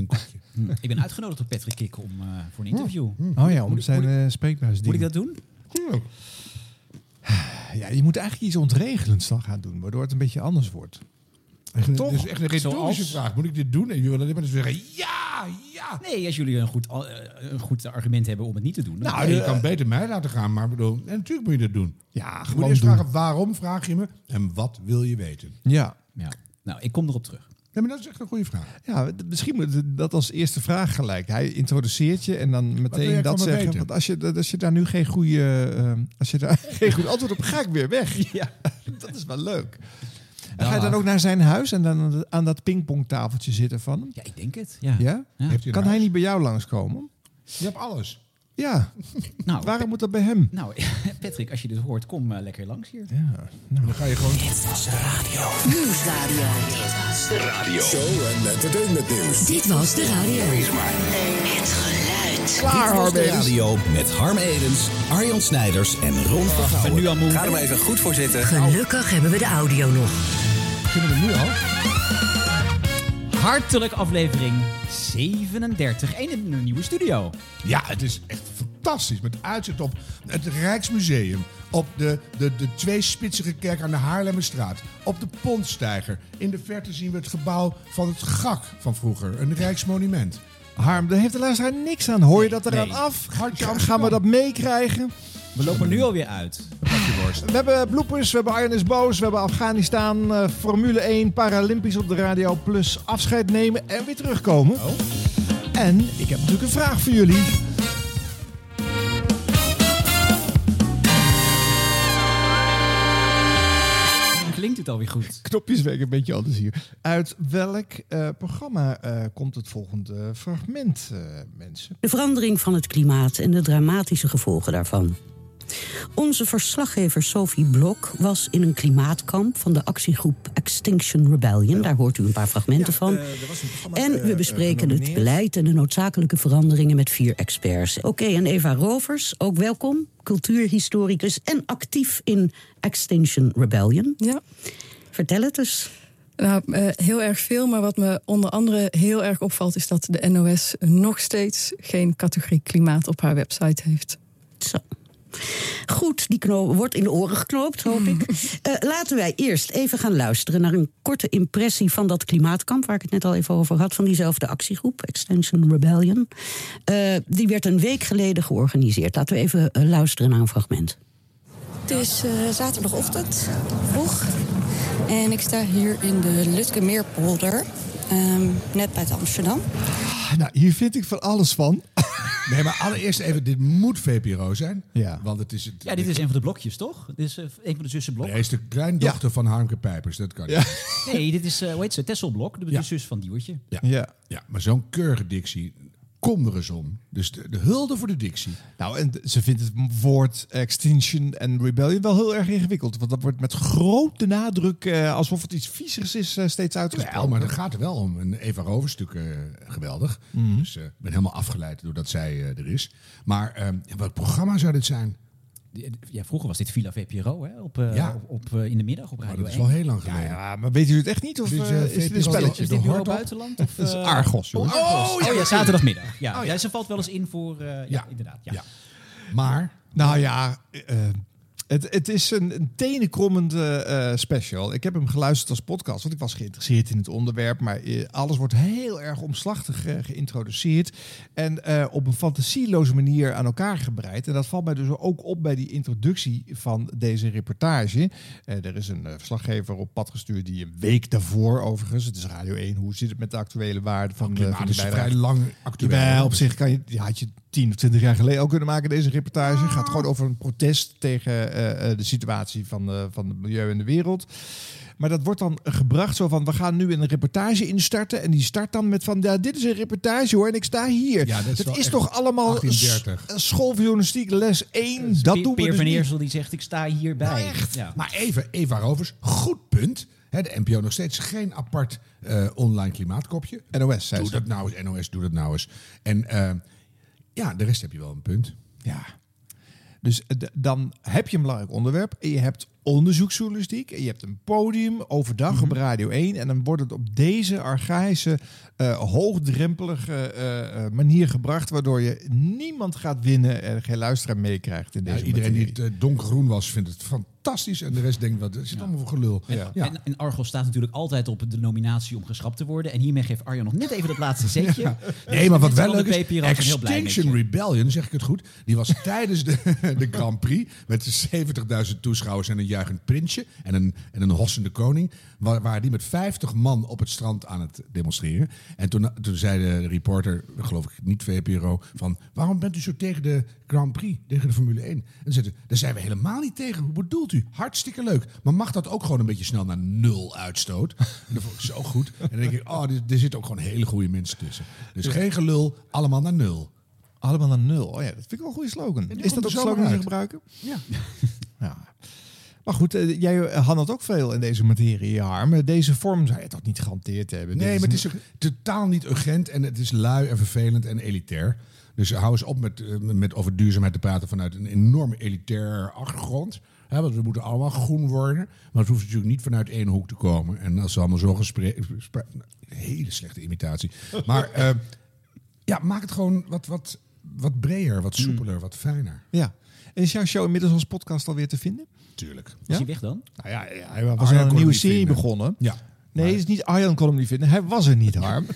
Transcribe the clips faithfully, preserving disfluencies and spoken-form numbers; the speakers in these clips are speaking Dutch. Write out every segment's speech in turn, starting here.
een koekje. Ik ben uitgenodigd door Patrick Kik om uh, voor een interview. Oh, oh ja, om zijn uh, spreekbuisdingen. Moet ik dat doen? Ja. Ja, je moet eigenlijk iets ontregelends dan gaan doen, waardoor het een beetje anders wordt. Echt, toch? Dus echt een retorische Zoals... vraag. Moet ik dit doen? En jullie willen maar zeggen, ja, ja. Nee, als jullie een goed, een goed argument hebben om het niet te doen. Dan nou, je uh, kan beter mij laten gaan, maar bedoel, en natuurlijk moet je dat doen. Ja, gewoon moet eerst doen. Vragen, waarom vraag je me en wat wil je weten? Ja. ja. Nou, ik kom erop terug. Ja, maar dat is echt een goede vraag. Ja, misschien moet dat als eerste vraag gelijk. Hij introduceert je en dan meteen dat zeggen. Weten? Want als je, als je daar nu geen goede, uh, als je daar geen goed antwoord op, ga ik weer weg. Ja, dat is wel leuk. En ga je dan ook naar zijn huis en dan aan dat pingpongtafeltje zitten van hem? Ja, ik denk het. Ja? ja? ja. Heeft hij kan hij huis? niet bij jou langskomen? Je hebt alles. Ja, nou, waarom moet dat bij hem? Nou, Patrick, als je dit hoort, kom uh, lekker langs hier. Ja, nou, dan ga je gewoon... Dit was de radio. Nieuwsradio. Dit was de radio. Show en entertainment nieuws. Dit was de radio. Er is maar één. Het geluid. Klaar, Harm Edens. Radio met Harm Edens, Arjan Snijders en Ron Papier. Ga er maar even goed voor zitten. Gelukkig oh. hebben we de audio nog. Kunnen we hem nu al? Hartelijk aflevering zevenendertig en in een nieuwe studio. Ja, het is echt fantastisch. Met uitzicht op het Rijksmuseum. Op de, de, de tweespitsige kerk aan de Haarlemmerstraat. Op de Pontsteiger. In de verte zien we het gebouw van het Gak van vroeger. Een rijksmonument. Harm, daar heeft de luisteraar niks aan. Hoor je dat eraan nee. af? Gaan we dat meekrijgen? We lopen nu alweer uit. We hebben bloepers, we hebben Arjen is boos, we hebben Afghanistan, uh, Formule één, Paralympics op de radio, plus afscheid nemen en weer terugkomen. Oh. En ik heb natuurlijk een vraag voor jullie. Klinkt het alweer goed? Knopjes werken een beetje anders hier. Uit welk uh, programma uh, komt het volgende fragment, uh, mensen? De verandering van het klimaat en de dramatische gevolgen daarvan. Onze verslaggever Sophie Blok was in een klimaatkamp van de actiegroep Extinction Rebellion. Daar hoort u een paar fragmenten ja, van. Uh, en we bespreken uh, het beleid en de noodzakelijke veranderingen met vier experts. Oké, okay, en Eva Rovers, ook welkom. Cultuurhistoricus en actief in Extinction Rebellion. Ja. Vertel het eens. Nou, uh, heel erg veel, maar wat me onder andere heel erg opvalt is dat de N O S nog steeds geen categorie klimaat op haar website heeft. Zo. Goed, die knoop wordt in de oren geknoopt, hoop ik. Uh, laten wij eerst even gaan luisteren naar een korte impressie van dat klimaatkamp, waar ik het net al even over had, van diezelfde actiegroep, Extinction Rebellion. Uh, die werd een week geleden georganiseerd. Laten we even uh, luisteren naar een fragment. Het is uh, zaterdagochtend, vroeg. En ik sta hier in de Lutkemeerpolder, um, net buiten Amsterdam. Nou, hier vind ik van alles van. Nee, maar allereerst even, dit moet V P R O zijn. Ja, want het is het, ja dit is een van de blokjes, toch? Dit is uh, een van de zussenblokken. Hij is de kleindochter ja. van Harmke Pijpers, dat kan ja. niet. Nee, dit is, uh, hoe heet ze, Tesselblok, de ja. zus van Diewertje. Ja. Ja. ja, maar zo'n keurige dictie, kom er eens om. Dus de, de hulde voor de dictie. Nou, en ze vindt het woord Extinction en Rebellion wel heel erg ingewikkeld. Want dat wordt met grote nadruk, uh, alsof het iets viezers is, uh, steeds uitgesproken. Ja, maar dat gaat er wel om. Een Eva Rovers stuk uh, geweldig. Mm-hmm. Dus ik uh, ben helemaal afgeleid doordat zij uh, er is. Maar um, wat programma zou dit zijn? Ja, vroeger was dit Villa V P R O, hè? Op, uh, ja. op, op, uh, in de middag op Radio één. Dat is wel heel lang geleden. Ja, ja, maar weet u het echt niet? Of dit, uh, is dit een spelletje? Is dit bureau buitenland? Of, uh... Dat is Argos. Oh, Argos. Oh ja, zaterdagmiddag. Ja, oh, ja. ja, ze valt wel eens in voor... Uh, ja, ja, inderdaad. Ja. Ja. Maar... Nou ja... Uh, Het, het is een, een tenenkrommende uh, special. Ik heb hem geluisterd als podcast, want ik was geïnteresseerd in het onderwerp. Maar uh, alles wordt heel erg omslachtig uh, geïntroduceerd. En uh, op een fantasieloze manier aan elkaar gebreid. En dat valt mij dus ook op bij die introductie van deze reportage. Uh, er is een uh, verslaggever op pad gestuurd die een week daarvoor overigens. Het is Radio één, hoe zit het met de actuele waarde van, okay, uh, van de bijdrage? Het is vrij lang actueel. Ja, op zich kan je, ja, had je tien of twintig jaar geleden al kunnen maken, deze reportage. Het gaat gewoon over een protest tegen... Uh, de situatie van, de, van het milieu en de wereld. Maar dat wordt dan gebracht zo van... we gaan nu een reportage instarten... en die start dan met van... ja, dit is een reportage hoor en ik sta hier. Ja, dat is, dat is toch allemaal s- schooljournalistiek les één. Uh, dat Pe- doen we Peer dus van Eersel die zegt ik sta hierbij. Echt? Ja. Maar even, Eva Rovers, goed punt. He, de N P O nog steeds geen apart uh, online klimaatkopje. N O S, zei doe dat nou eens, N O S, doe dat nou eens. En uh, ja, de rest heb je wel een punt. Ja. Dus d- dan heb je een belangrijk onderwerp. Je hebt onderzoeksjournalistiek. Je hebt een podium overdag mm-hmm. op Radio één. En dan wordt het op deze archaïsche, uh, hoogdrempelige uh, uh, manier gebracht, waardoor je niemand gaat winnen en geen luisteraar meekrijgt. In deze ja, iedereen materie. Die het uh, donkergroen was, vindt het fantastisch. En de rest denkt, wat is het ja. allemaal voor gelul? En, ja. en, en Argos staat natuurlijk altijd op de nominatie om geschrapt te worden. En hiermee geeft Arjan nog net even dat laatste zetje. Ja. Nee, dus maar wat wel leuk is, V P R O Extinction Rebellion, zeg ik het goed, die was tijdens de, de Grand Prix met zeventigduizend toeschouwers en een juichend prinsje en een, en een hossende koning, waar, waar die met vijftig man op het strand aan het demonstreren. En toen, toen zei de reporter, geloof ik niet V P R O, van waarom bent u zo tegen de Grand Prix, tegen de Formule één? En dan zei ze, daar zijn we helemaal niet tegen. Hoe bedoelt u? Hartstikke leuk. Maar mag dat ook gewoon een beetje snel naar nul uitstoot? En dat vond ik zo goed. En dan denk ik, oh, er, er zitten ook gewoon hele goede mensen tussen. Dus geen gelul, allemaal naar nul. Allemaal naar nul. Oh ja, dat vind ik wel een goede slogan. Is dat ook slogan die ze gebruiken? Ja. ja. Maar goed, jij handelt ook veel in deze materie, Harm. Deze vorm zou je toch niet gehanteerd hebben? Nee, maar het is ook totaal niet urgent en het is lui en vervelend en elitair. Dus hou eens op met, met over duurzaamheid te praten vanuit een enorme elitair achtergrond. He, want we moeten allemaal groen worden. Maar het hoeft natuurlijk niet vanuit één hoek te komen. En als ze allemaal zo gesprek... Spre- hele slechte imitatie. Maar uh, ja, maak het gewoon wat, wat, wat breder, wat soepeler, mm. wat fijner. Ja. En is jouw show inmiddels als podcast alweer te vinden? Tuurlijk. Ja? Was hij weg dan? Nou ja, ja, hij was Arjan aan een nieuwe serie vinden. begonnen. Ja. Nee, maar... het is niet Arjan kon hem niet vinden. Hij was er niet, Harm.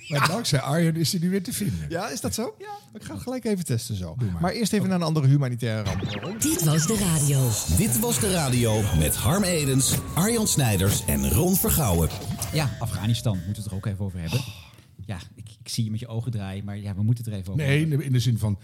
Ja. Maar dankzij Arjan is hij nu weer te vinden. Ja, is dat zo? Ja. Ik ga het gelijk even testen zo. Maar. maar eerst even naar een andere humanitaire ramp. Dit was de radio. Dit was de radio met Harm Edens, Arjan Snijders en Ron Vergouwen. Ja, Afghanistan moeten we het er ook even over hebben. Oh. Ja, ik, ik zie je met je ogen draaien, maar ja, we moeten het er even over nee, hebben. Nee, in de zin van...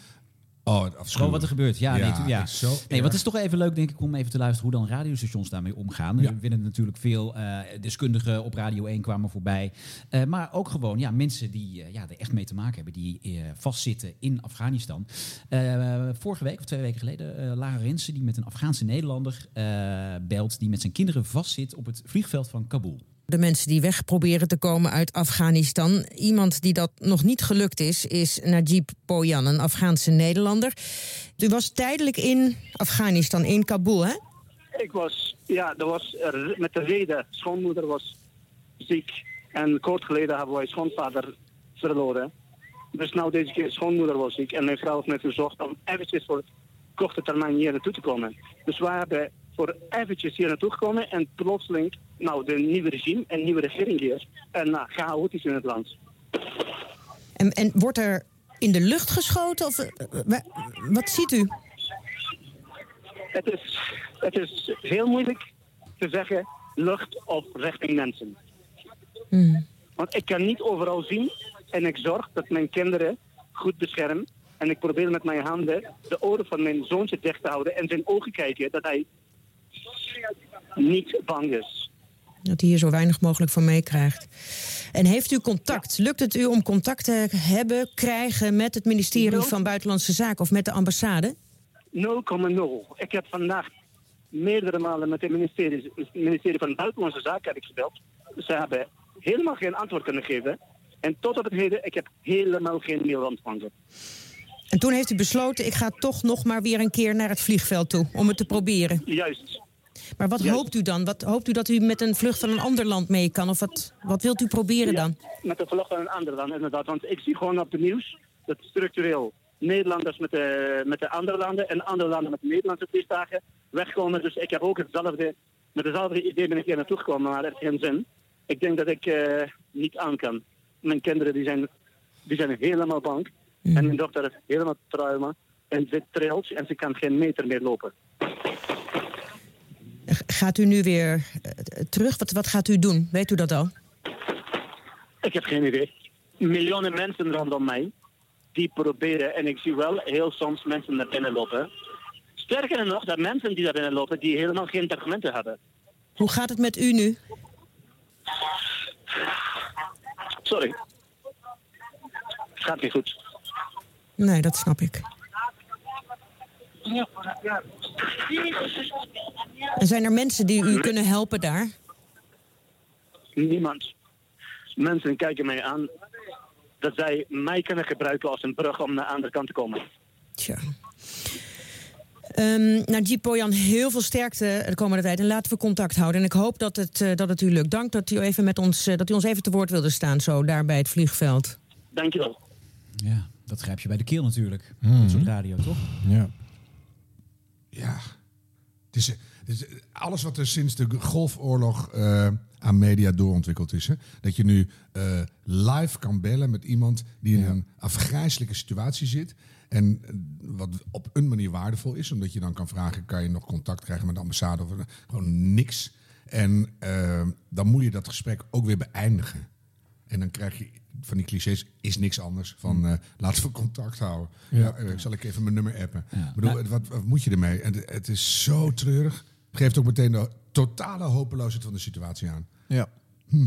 Oh, gewoon wat er gebeurt. Ja, ja, nee, to- ja. Is zo nee, wat is toch even leuk, denk ik, om even te luisteren hoe dan radiostations daarmee omgaan. Ja. We winnen natuurlijk veel uh, deskundigen op Radio één kwamen voorbij. Uh, maar ook gewoon ja, mensen die uh, ja, er echt mee te maken hebben, die uh, vastzitten in Afghanistan. Uh, vorige week, of twee weken geleden, uh, Lara Rensen, die met een Afghaanse Nederlander uh, belt, die met zijn kinderen vastzit op het vliegveld van Kabul. De mensen die weg proberen te komen uit Afghanistan. Iemand die dat nog niet gelukt is, is Najib Poyan, een Afghaanse Nederlander. U was tijdelijk in Afghanistan, in Kabul, hè? Ik was, ja, dat was met de reden. Schoonmoeder was ziek en kort geleden hebben wij schoonvader verloren. Dus nou deze keer schoonmoeder was ziek en mijn vrouw heeft me verzocht om eventjes voor korte termijn hier naartoe te komen. Dus we hebben voor eventjes hier naartoe gekomen en plotseling... Nou, de nieuwe regime en nieuwe regering hier. En nou, chaotisch in het land. En, en wordt er in de lucht geschoten? Of, w- wat ziet u? Het is, het is heel moeilijk te zeggen lucht of richting mensen. Hmm. Want ik kan niet overal zien. En ik zorg dat mijn kinderen goed bescherm. En ik probeer met mijn handen de oren van mijn zoontje dicht te houden. En zijn ogen kijken dat hij niet bang is. Dat hij hier zo weinig mogelijk van meekrijgt. En heeft u contact? Ja. Lukt het u om contact te hebben, krijgen met het ministerie nul. Van Buitenlandse Zaken of met de ambassade? nul komma nul. Ik heb vandaag meerdere malen met het ministerie, ministerie van Buitenlandse Zaken heb ik gebeld. Ze hebben helemaal geen antwoord kunnen geven. En tot op het heden, ik heb helemaal geen mail ontvangen. En toen heeft u besloten, ik ga toch nog maar weer een keer naar het vliegveld toe om het te proberen. Juist. Maar wat hoopt u dan? Wat hoopt u dat u met een vlucht van een ander land mee kan? Of wat, wat wilt u proberen ja, dan? Met een vlucht van een ander land, inderdaad. Want ik zie gewoon op het nieuws dat structureel Nederlanders met de, met de andere landen... en andere landen met de Nederlandse vliegtuigen wegkomen. Dus ik heb ook hetzelfde... Met hetzelfde idee ben ik hier naartoe gekomen, maar dat heeft geen zin. Ik denk dat ik uh, niet aan kan. Mijn kinderen die zijn, die zijn helemaal bang. Mm. En mijn dochter heeft helemaal trauma. En ze trilt en ze kan geen meter meer lopen. Gaat u nu weer uh, terug? Wat, wat gaat u doen? Weet u dat al? Ik heb geen idee. Miljoenen mensen rondom mij die proberen. En ik zie wel heel soms mensen naar binnen lopen. Sterker nog, dat mensen die naar binnen lopen die helemaal geen documenten hebben. Hoe gaat het met u nu? Sorry. Het gaat niet goed. Nee, dat snap ik. En zijn er mensen die u kunnen helpen daar? Niemand. Mensen kijken mij aan dat zij mij kunnen gebruiken als een brug om naar de andere kant te komen. Tja. Um, Najib Poyan, heel veel sterkte de komende tijd. En laten we contact houden. En ik hoop dat het, uh, dat het u lukt. Dank dat u, even met ons, uh, dat u ons even te woord wilde staan, zo daar bij het vliegveld. Dank je wel. Ja, dat grijp je bij de keel natuurlijk. Mm-hmm. Dat is op radio, toch? Ja. Ja. Dus, dus alles wat er sinds de Golfoorlog uh, aan media doorontwikkeld is. Hè? Dat je nu uh, live kan bellen met iemand die in ja. een afgrijselijke situatie zit. En wat op een manier waardevol is, omdat je dan kan vragen, kan je nog contact krijgen met de ambassade of gewoon niks. En uh, dan moet je dat gesprek ook weer beëindigen. En dan krijg je van die clichés, is niks anders. Van uh, laten we contact houden. Ja. Ja, zal ik even mijn nummer appen. Ja. Ik bedoel, wat, wat moet je ermee? En het, het is zo treurig. Het geeft ook meteen de totale hopeloosheid van de situatie aan. Ja. Hm.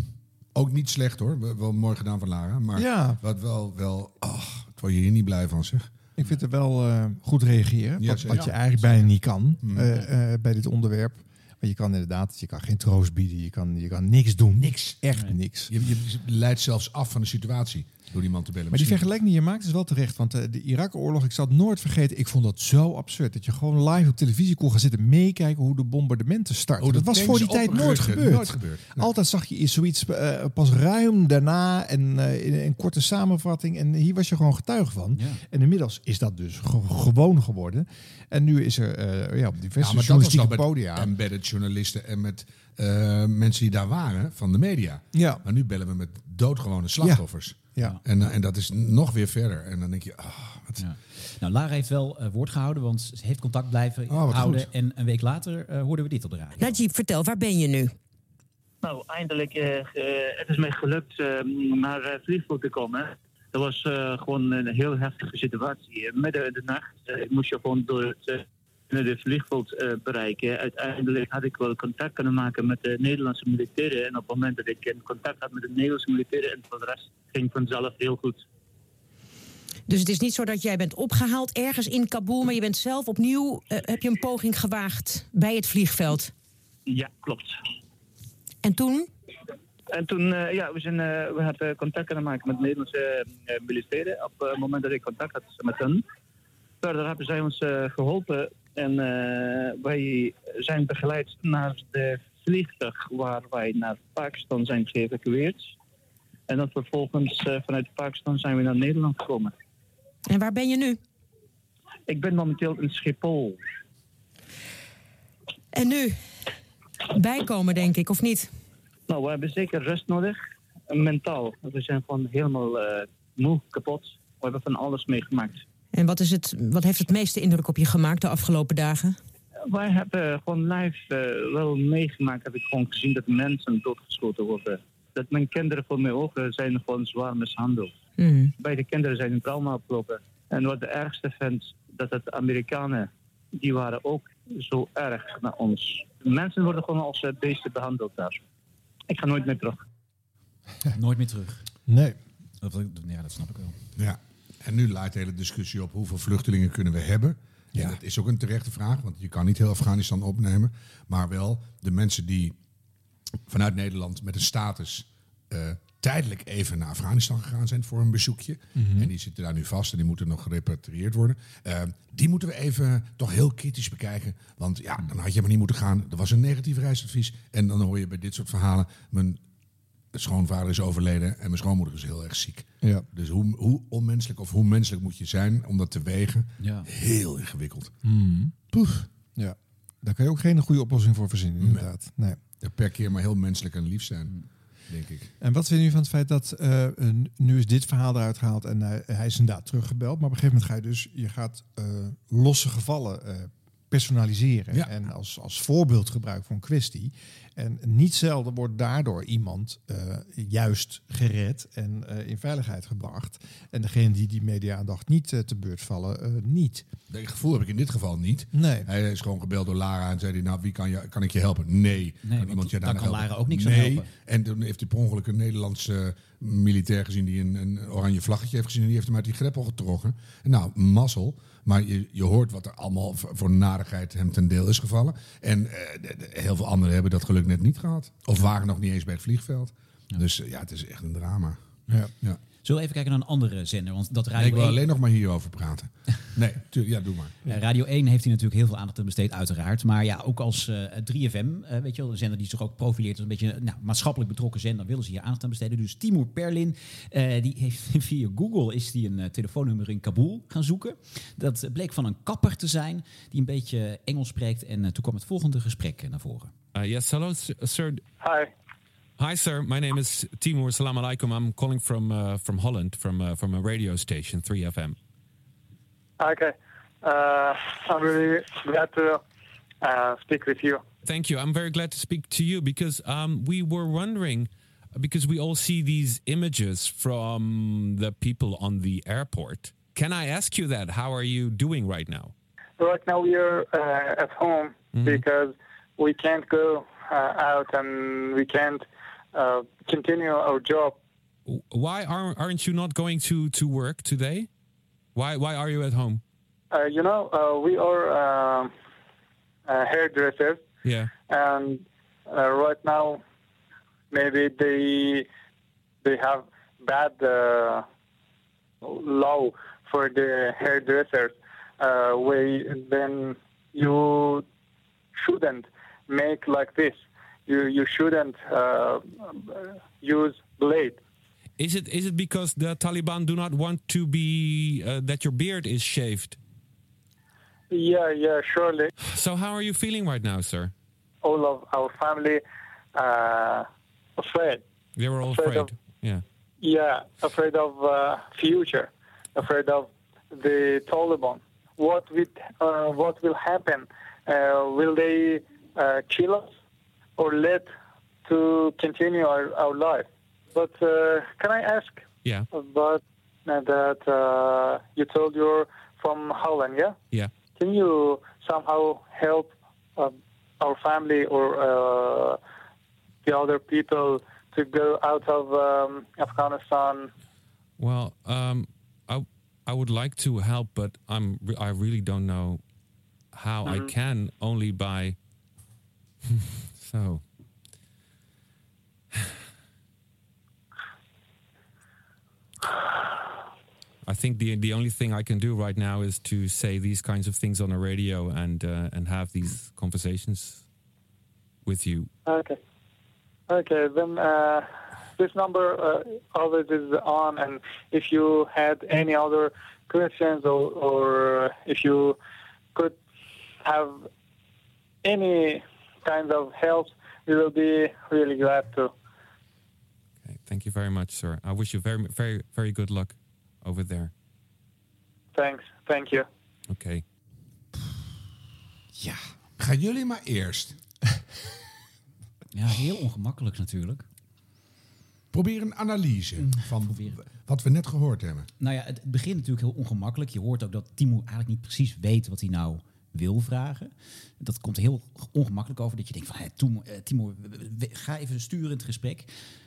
Ook niet slecht hoor. Wel mooi gedaan van Lara. Maar ja. wat wel, wel, ach, oh, word je hier niet blij van zeg. Ik vind het wel uh, goed reageren, yes, wat, wat ja, je eigenlijk bijna niet kan mm. uh, uh, bij dit onderwerp. Maar je kan inderdaad, je kan geen troost bieden, je kan, je kan niks doen. Niks. Echt nee. niks. Je, je leidt zelfs af van de situatie door iemand te bellen. Maar misschien. Die vergelijking die je maakt is wel terecht. Want uh, de Irak-oorlog, ik zal het nooit vergeten, ik vond dat zo absurd. Dat je gewoon live op televisie kon gaan zitten meekijken hoe de bombardementen starten. Oh, dat, dat was voor die tijd nooit gebeurd. Nooit gebeurd. Nee. Altijd zag je zoiets uh, pas ruim daarna en uh, in een korte samenvatting. En hier was je gewoon getuige van. Ja. En inmiddels is dat dus g- gewoon geworden. En nu is er uh, ja, op diverse ja, journalistieke podia. Embedded journalisten en met uh, mensen die daar waren van de media. Ja. Maar nu bellen we met doodgewone slachtoffers. Ja. Ja. En, en dat is nog weer verder. En dan denk je, ah, oh, wat... Ja. Nou, Lara heeft wel uh, woord gehouden, want ze heeft contact blijven oh, houden. Goed. En een week later uh, hoorden we dit op de radio. Najib, vertel, waar ben je nu? Nou, eindelijk, uh, uh, het is mij gelukt uh, naar het vliegveld te komen. Dat was uh, gewoon een heel heftige situatie. Midden in de nacht uh, ik moest je gewoon door het uh, vliegveld uh, bereiken. Uiteindelijk had ik wel contact kunnen maken met de Nederlandse militairen. En op het moment dat ik contact had met de Nederlandse militairen en voor de rest ging vanzelf heel goed. Dus het is niet zo dat jij bent opgehaald ergens in Kabul, maar je bent zelf opnieuw, uh, heb je een poging gewaagd bij het vliegveld? Ja, klopt. En toen? En toen, uh, ja, we, zijn, uh, we hadden contact kunnen maken met Nederlandse uh, militairen. Op uh, het moment dat ik contact had met hen. Verder hebben zij ons uh, geholpen en uh, wij zijn begeleid naar de vliegtuig waar wij naar Pakistan zijn geëvacueerd. En dan vervolgens uh, vanuit Pakistan zijn we naar Nederland gekomen. En waar ben je nu? Ik ben momenteel in Schiphol. En nu? Bijkomen, denk ik, of niet? Nou, we hebben zeker rust nodig. Mentaal. We zijn gewoon helemaal uh, moe, kapot. We hebben van alles meegemaakt. En wat, is het, wat heeft het meeste indruk op je gemaakt de afgelopen dagen? Wij hebben gewoon live uh, wel meegemaakt. Heb ik gewoon gezien dat mensen doodgeschoten worden. Dat mijn kinderen voor mijn ogen zijn gewoon zwaar mishandeld. Mm. Beide kinderen zijn in trauma opgelopen. En wat de ergste vindt, dat het Amerikanen, die waren ook zo erg naar ons. Mensen worden gewoon als beesten behandeld daar. Ik ga nooit meer terug. Nooit meer terug? Nee. Ja, dat snap ik wel. Ja. En nu laait de hele discussie op hoeveel vluchtelingen kunnen we hebben. Ja. En dat is ook een terechte vraag, want je kan niet heel Afghanistan opnemen. Maar wel de mensen die vanuit Nederland met een status uh, tijdelijk even naar Afghanistan gegaan zijn voor een bezoekje. Mm-hmm. En die zitten daar nu vast en die moeten nog gerepatrieerd worden. Uh, die moeten we even toch heel kritisch bekijken. Want ja, dan had je maar niet moeten gaan. Er was een negatief reisadvies. En dan hoor je bij dit soort verhalen, mijn schoonvader is overleden en mijn schoonmoeder is heel erg ziek. Ja. Dus hoe, hoe onmenselijk of hoe menselijk moet je zijn om dat te wegen? Ja. Heel ingewikkeld. Mm. Poef. Ja. Daar kan je ook geen goede oplossing voor verzinnen, inderdaad. Nee. Ja, per keer maar heel menselijk en lief zijn, denk ik. En wat vind je nu van het feit dat uh, nu is dit verhaal eruit gehaald en uh, hij is inderdaad teruggebeld. Maar op een gegeven moment ga je dus, je gaat uh, losse gevallen uh, personaliseren. Ja. En als, als voorbeeld gebruiken voor een kwestie. En niet zelden wordt daardoor iemand uh, juist gered en uh, in veiligheid gebracht. En degene die die media-aandacht niet uh, te beurt vallen, uh, niet. Dat gevoel heb ik in dit geval niet. Nee. Hij is gewoon gebeld door Lara en zei hij, nou, wie kan, je, kan ik je helpen? Nee. nee kan iemand je daar kan helpen? Lara ook niks nee. aan helpen. En toen heeft hij per ongeluk een Nederlandse uh, militair gezien die een, een oranje vlaggetje heeft gezien en die heeft hem uit die greppel getrokken. En nou, mazzel. Maar je, je hoort wat er allemaal voor narigheid hem ten deel is gevallen. En uh, heel veel anderen hebben dat geluk net niet gehad. Of waren nog niet eens bij het vliegveld. Ja. Dus uh, ja, het is echt een drama. Ja. Ja. Zullen we even kijken naar een andere zender? Want dat radio nee, ik wil één... alleen nog maar hierover praten. Nee, tuurlijk, ja, doe maar. Uh, Radio één heeft hier natuurlijk heel veel aandacht aan besteed, uiteraard. Maar ja, ook als uh, drie F M, uh, weet je wel, een zender die zich ook profileert als een beetje nou, maatschappelijk betrokken zender, willen ze hier aandacht aan besteden. Dus Timur Perlin, uh, die heeft via Google is die een uh, telefoonnummer in Kabul gaan zoeken. Dat bleek van een kapper te zijn die een beetje Engels spreekt. En uh, toen kwam het volgende gesprek uh, naar voren. Uh, yes, hello, sir. Hi. Hi, sir. My name is Timur. Salam alaikum. I'm calling from uh, from Holland, from uh, from a radio station, three F M. Okay. Uh, I'm really glad to uh, speak with you. Thank you. I'm very glad to speak to you because um, we were wondering, because we all see these images from the people on the airport. Can I ask you that? How are you doing right now? Right now we are uh, at home mm-hmm. because we can't go uh, out and we can't Uh, continue our job. Why are, aren't you not going to, to work today? Why why are you at home? Uh, you know, uh, we are uh, uh, hairdressers. Yeah. And uh, right now, maybe they they have bad uh, law for the hairdressers. Uh, we, then you shouldn't make like this. You you shouldn't uh, use blade. Is it is it because the Taliban do not want to be uh, that your beard is shaved? Yeah, yeah, surely. So how are you feeling right now, sir? All of our family uh, afraid. They were all afraid. afraid. Of, yeah. Yeah, afraid of uh, future, afraid of the Taliban. What with uh, what will happen? Uh, will they uh, kill us? Or let to continue our, our life. But uh, can I ask? Yeah. But uh, that uh, you told you're from Holland, yeah? Yeah. Can you somehow help uh, our family or uh, the other people to go out of um, Afghanistan? Well, um, I I would like to help, but I'm I really don't know how mm-hmm. I can. Only by. So, I think the the only thing I can do right now is to say these kinds of things on the radio and uh, and have these conversations with you. Okay. Okay, then uh, this number uh, always is on, and if you had any other questions or, or if you could have any kind of help, we will be really glad to. Okay, thank you very much, sir. I wish you very, very, very good luck over there. Thanks, thank you. Oké. Okay. Ja, gaan jullie maar eerst. Ja, heel ongemakkelijk natuurlijk. Probeer een analyse van Proberen. wat we net gehoord hebben. Nou ja, het begint natuurlijk heel ongemakkelijk. Je hoort ook dat Timo eigenlijk niet precies weet wat hij nou wil vragen. Dat komt heel ongemakkelijk over. Dat je denkt van, hey, Timo, Timo, ga even sturen in het gesprek.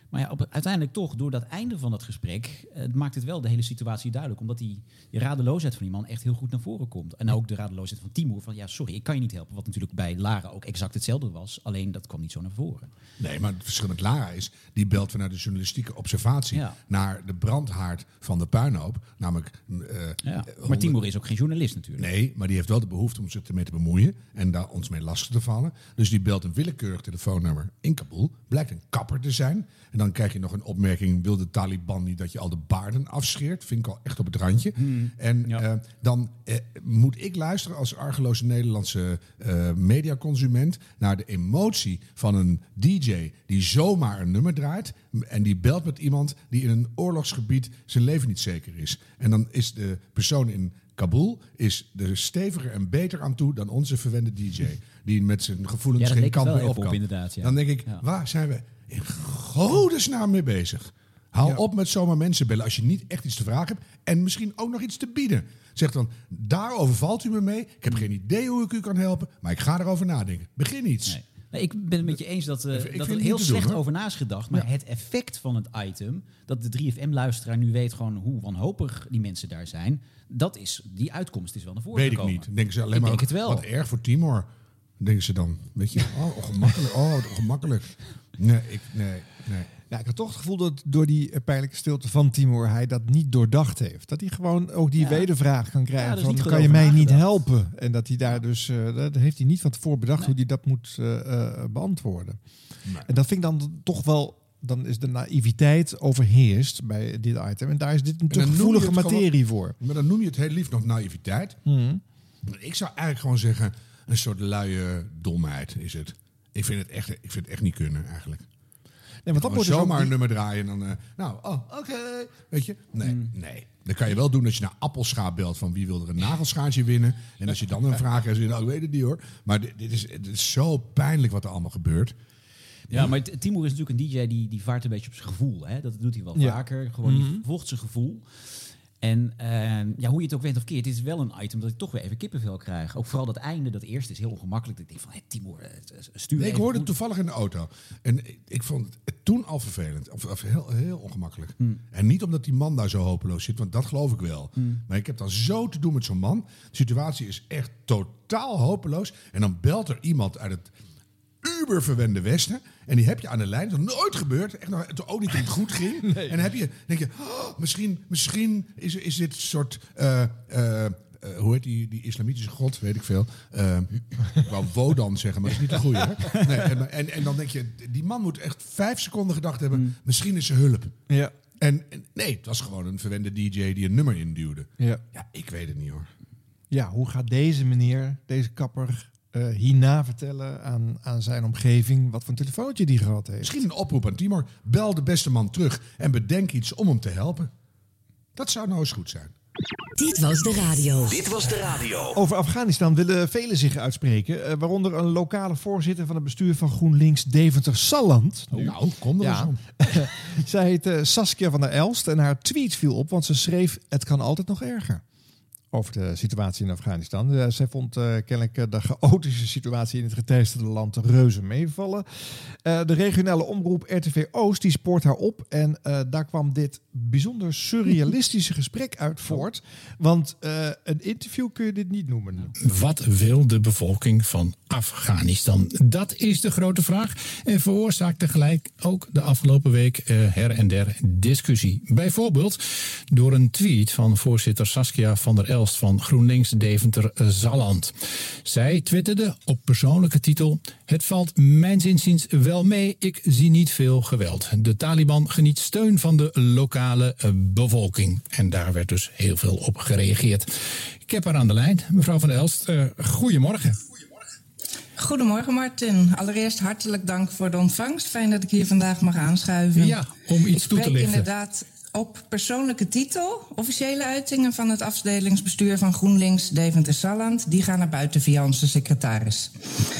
Maar ja, op, uiteindelijk toch, door dat einde van dat gesprek, het maakt het wel de hele situatie duidelijk. Omdat die, die radeloosheid van die man echt heel goed naar voren komt. En ook de radeloosheid van Timo van, ja, sorry, ik kan je niet helpen. Wat natuurlijk bij Lara ook exact hetzelfde was. Alleen dat kwam niet zo naar voren. Nee, maar het verschil met Lara is, die belt vanuit de journalistieke observatie ja. naar de brandhaard van de puinhoop. Namelijk, uh, ja. Maar Timo is ook geen journalist natuurlijk. Nee, maar die heeft wel de behoefte om zich ermee te bemoeien en daar ons mee lastig te vallen. Dus die belt een willekeurig telefoonnummer in Kabul. Blijkt een kapper te zijn. En dan krijg je nog een opmerking, wil de Taliban niet dat je al de baarden afscheert? Vind ik al echt op het randje. Hmm, en ja. uh, dan uh, moet ik luisteren als argeloze Nederlandse uh, mediaconsument naar de emotie van een D J die zomaar een nummer draait en die belt met iemand die in een oorlogsgebied zijn leven niet zeker is. En dan is de persoon in Kabul is er steviger en beter aan toe dan onze verwende D J. Die met zijn gevoelens ja, geen kant meer op kan. Inderdaad, ja. Dan denk ik, ja. waar zijn we in godesnaam mee bezig? Hou ja. op met zomaar mensen bellen als je niet echt iets te vragen hebt. En misschien ook nog iets te bieden. Zeg dan, daarover valt u me mee. Ik heb geen idee hoe ik u kan helpen. Maar ik ga erover nadenken. Begin iets. Nee. Nou, ik ben het met je eens dat, uh, dat er heel slecht doen, over na is gedacht. Maar ja. het effect van het item, dat de drie F M-luisteraar nu weet gewoon hoe wanhopig die mensen daar zijn. Dat is, die uitkomst is wel naar voren gekomen. Weet ik niet. Denken ze alleen ik maar, denk maar het wel. Wat erg voor Timur, denken ze dan. Weet je, oh, ongemakkelijk, oh, ongemakkelijk. Nee, ik, nee, nee. Ja, ik had toch het gevoel dat door die pijnlijke stilte van Timur hij dat niet doordacht heeft. Dat hij gewoon ook die ja. wedervraag kan krijgen ja, dus van, kan je mij niet helpen? En dat hij daar dus, uh, dat heeft hij niet van tevoren bedacht nee. hoe hij dat moet uh, uh, beantwoorden. Nee. En dat vind ik dan toch wel, dan is de naïviteit overheerst bij dit item. En daar is dit een te gevoelige materie gewoon, voor. Maar dan noem je het heel lief nog naïviteit. Hmm. Ik zou eigenlijk gewoon zeggen, een soort luie domheid is het. Ik vind het echt, ik vind het echt niet kunnen eigenlijk. Nee, want dat moet zomaar een nummer draaien en dan... Uh, nou, oh, oké. Okay. Weet je? Nee, mm. nee. Dat kan je wel doen als je naar Appelschaap belt van wie wil er een nagelschaartje winnen. En als je dan een vraag hebt, nou, ik weet het niet hoor. Maar dit, dit, is, dit is zo pijnlijk wat er allemaal gebeurt. Ja, maar Timur is natuurlijk een D J die, die vaart een beetje op zijn gevoel. Hè? Dat doet hij wel ja. vaker. Gewoon, mm-hmm. die volgt zijn gevoel. En uh, ja, hoe je het ook weet of keert, het is wel een item dat ik toch weer even kippenvel krijg. Ook vooral dat einde, dat eerste is heel ongemakkelijk. Ik denk van, hé, Timur, stuur nee, ik hoorde het toevallig in de auto. En ik vond het toen al vervelend. Of, of heel, heel ongemakkelijk. Mm. En niet omdat die man daar zo hopeloos zit, want dat geloof ik wel. Mm. Maar ik heb dan zo te doen met zo'n man. De situatie is echt totaal hopeloos. En dan belt er iemand uit het uberverwende Westen. En die heb je aan de lijn. Dat is nooit gebeurd. Echt nog, ook niet dat het goed ging. Nee. En dan heb je, denk je, oh, misschien, misschien is, is dit soort... Uh, uh, uh, hoe heet die, die islamitische god? Weet ik veel. Uh, ik wou Wodan zeggen, maar dat is niet de goede. Nee, en, en, en dan denk je, die man moet echt vijf seconden gedacht hebben... Mm. misschien is ze hulp. Ja. En, en nee, het was gewoon een verwende D J die een nummer induwde. Ja. ja, ik weet het niet hoor. Ja, hoe gaat deze meneer, deze kapper... Uh, hierna vertellen aan, aan zijn omgeving wat voor een telefoontje die gehad heeft. Misschien een oproep aan Timur. Bel de beste man terug en bedenk iets om hem te helpen. Dat zou nou eens goed zijn. Dit was de radio. Dit was de radio. Over Afghanistan willen velen zich uitspreken. Waaronder een lokale voorzitter van het bestuur van GroenLinks Deventer Salland. Oh, nou, kom er ja. eens om. Zij heet uh, Saskia van der Elst en haar tweet viel op, want ze schreef: het kan altijd nog erger. Over de situatie in Afghanistan. Uh, zij vond uh, kennelijk uh, de chaotische situatie in het geteisterde land reuze meevallen. Uh, de regionale omroep R T V Oost die spoort haar op. En uh, daar kwam dit bijzonder surrealistische gesprek uit voort. Want uh, een interview kun je dit niet noemen. Wat wil de bevolking van Afghanistan? Dat is de grote vraag. En veroorzaakt tegelijk ook de afgelopen week uh, her en der discussie. Bijvoorbeeld door een tweet van voorzitter Saskia van der Elst van GroenLinks Deventer Salland. Zij twitterde op persoonlijke titel: het valt mijn zinziens wel mee, ik zie niet veel geweld. De Taliban geniet steun van de lokale bevolking. En daar werd dus heel veel op gereageerd. Ik heb haar aan de lijn, mevrouw van der Elst. Uh, goedemorgen. Goedemorgen, Martin. Allereerst hartelijk dank voor de ontvangst. Fijn dat ik hier vandaag mag aanschuiven. Ja, om iets toe te lichten. Inderdaad. Op persoonlijke titel, officiële uitingen van het afdelingsbestuur van GroenLinks Deventer Salland, die gaan naar buiten via onze secretaris.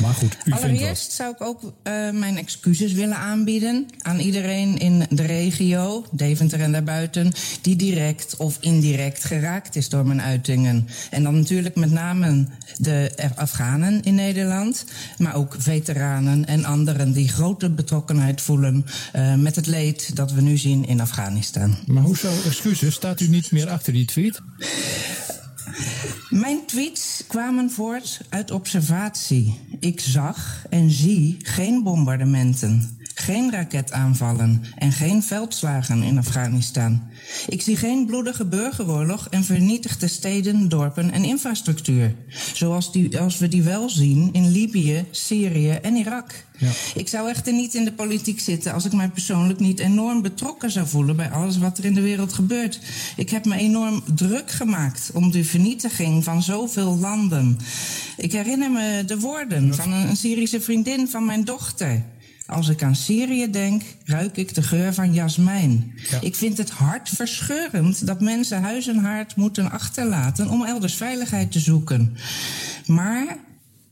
Maar goed, u allereerst zou ik ook uh, mijn excuses willen aanbieden aan iedereen in de regio, Deventer en daarbuiten, die direct of indirect geraakt is door mijn uitingen. En dan natuurlijk met name de Afghanen in Nederland, maar ook veteranen en anderen die grote betrokkenheid voelen uh, met het leed dat we nu zien in Afghanistan. Maar hoezo excuses? Staat u niet meer achter die tweet? Mijn tweets kwamen voort uit observatie. Ik zag en zie geen bombardementen, geen raketaanvallen en geen veldslagen in Afghanistan. Ik zie geen bloedige burgeroorlog en vernietigde steden, dorpen en infrastructuur. Zoals die, als we die wel zien in Libië, Syrië en Irak. Ja. Ik zou echter niet in de politiek zitten als ik mij persoonlijk niet enorm betrokken zou voelen bij alles wat er in de wereld gebeurt. Ik heb me enorm druk gemaakt om de vernietiging van zoveel landen. Ik herinner me de woorden van een Syrische vriendin van mijn dochter. Als ik aan Syrië denk, ruik ik de geur van jasmijn. Ja. Ik vind het hartverscheurend dat mensen huis en haard moeten achterlaten om elders veiligheid te zoeken. Maar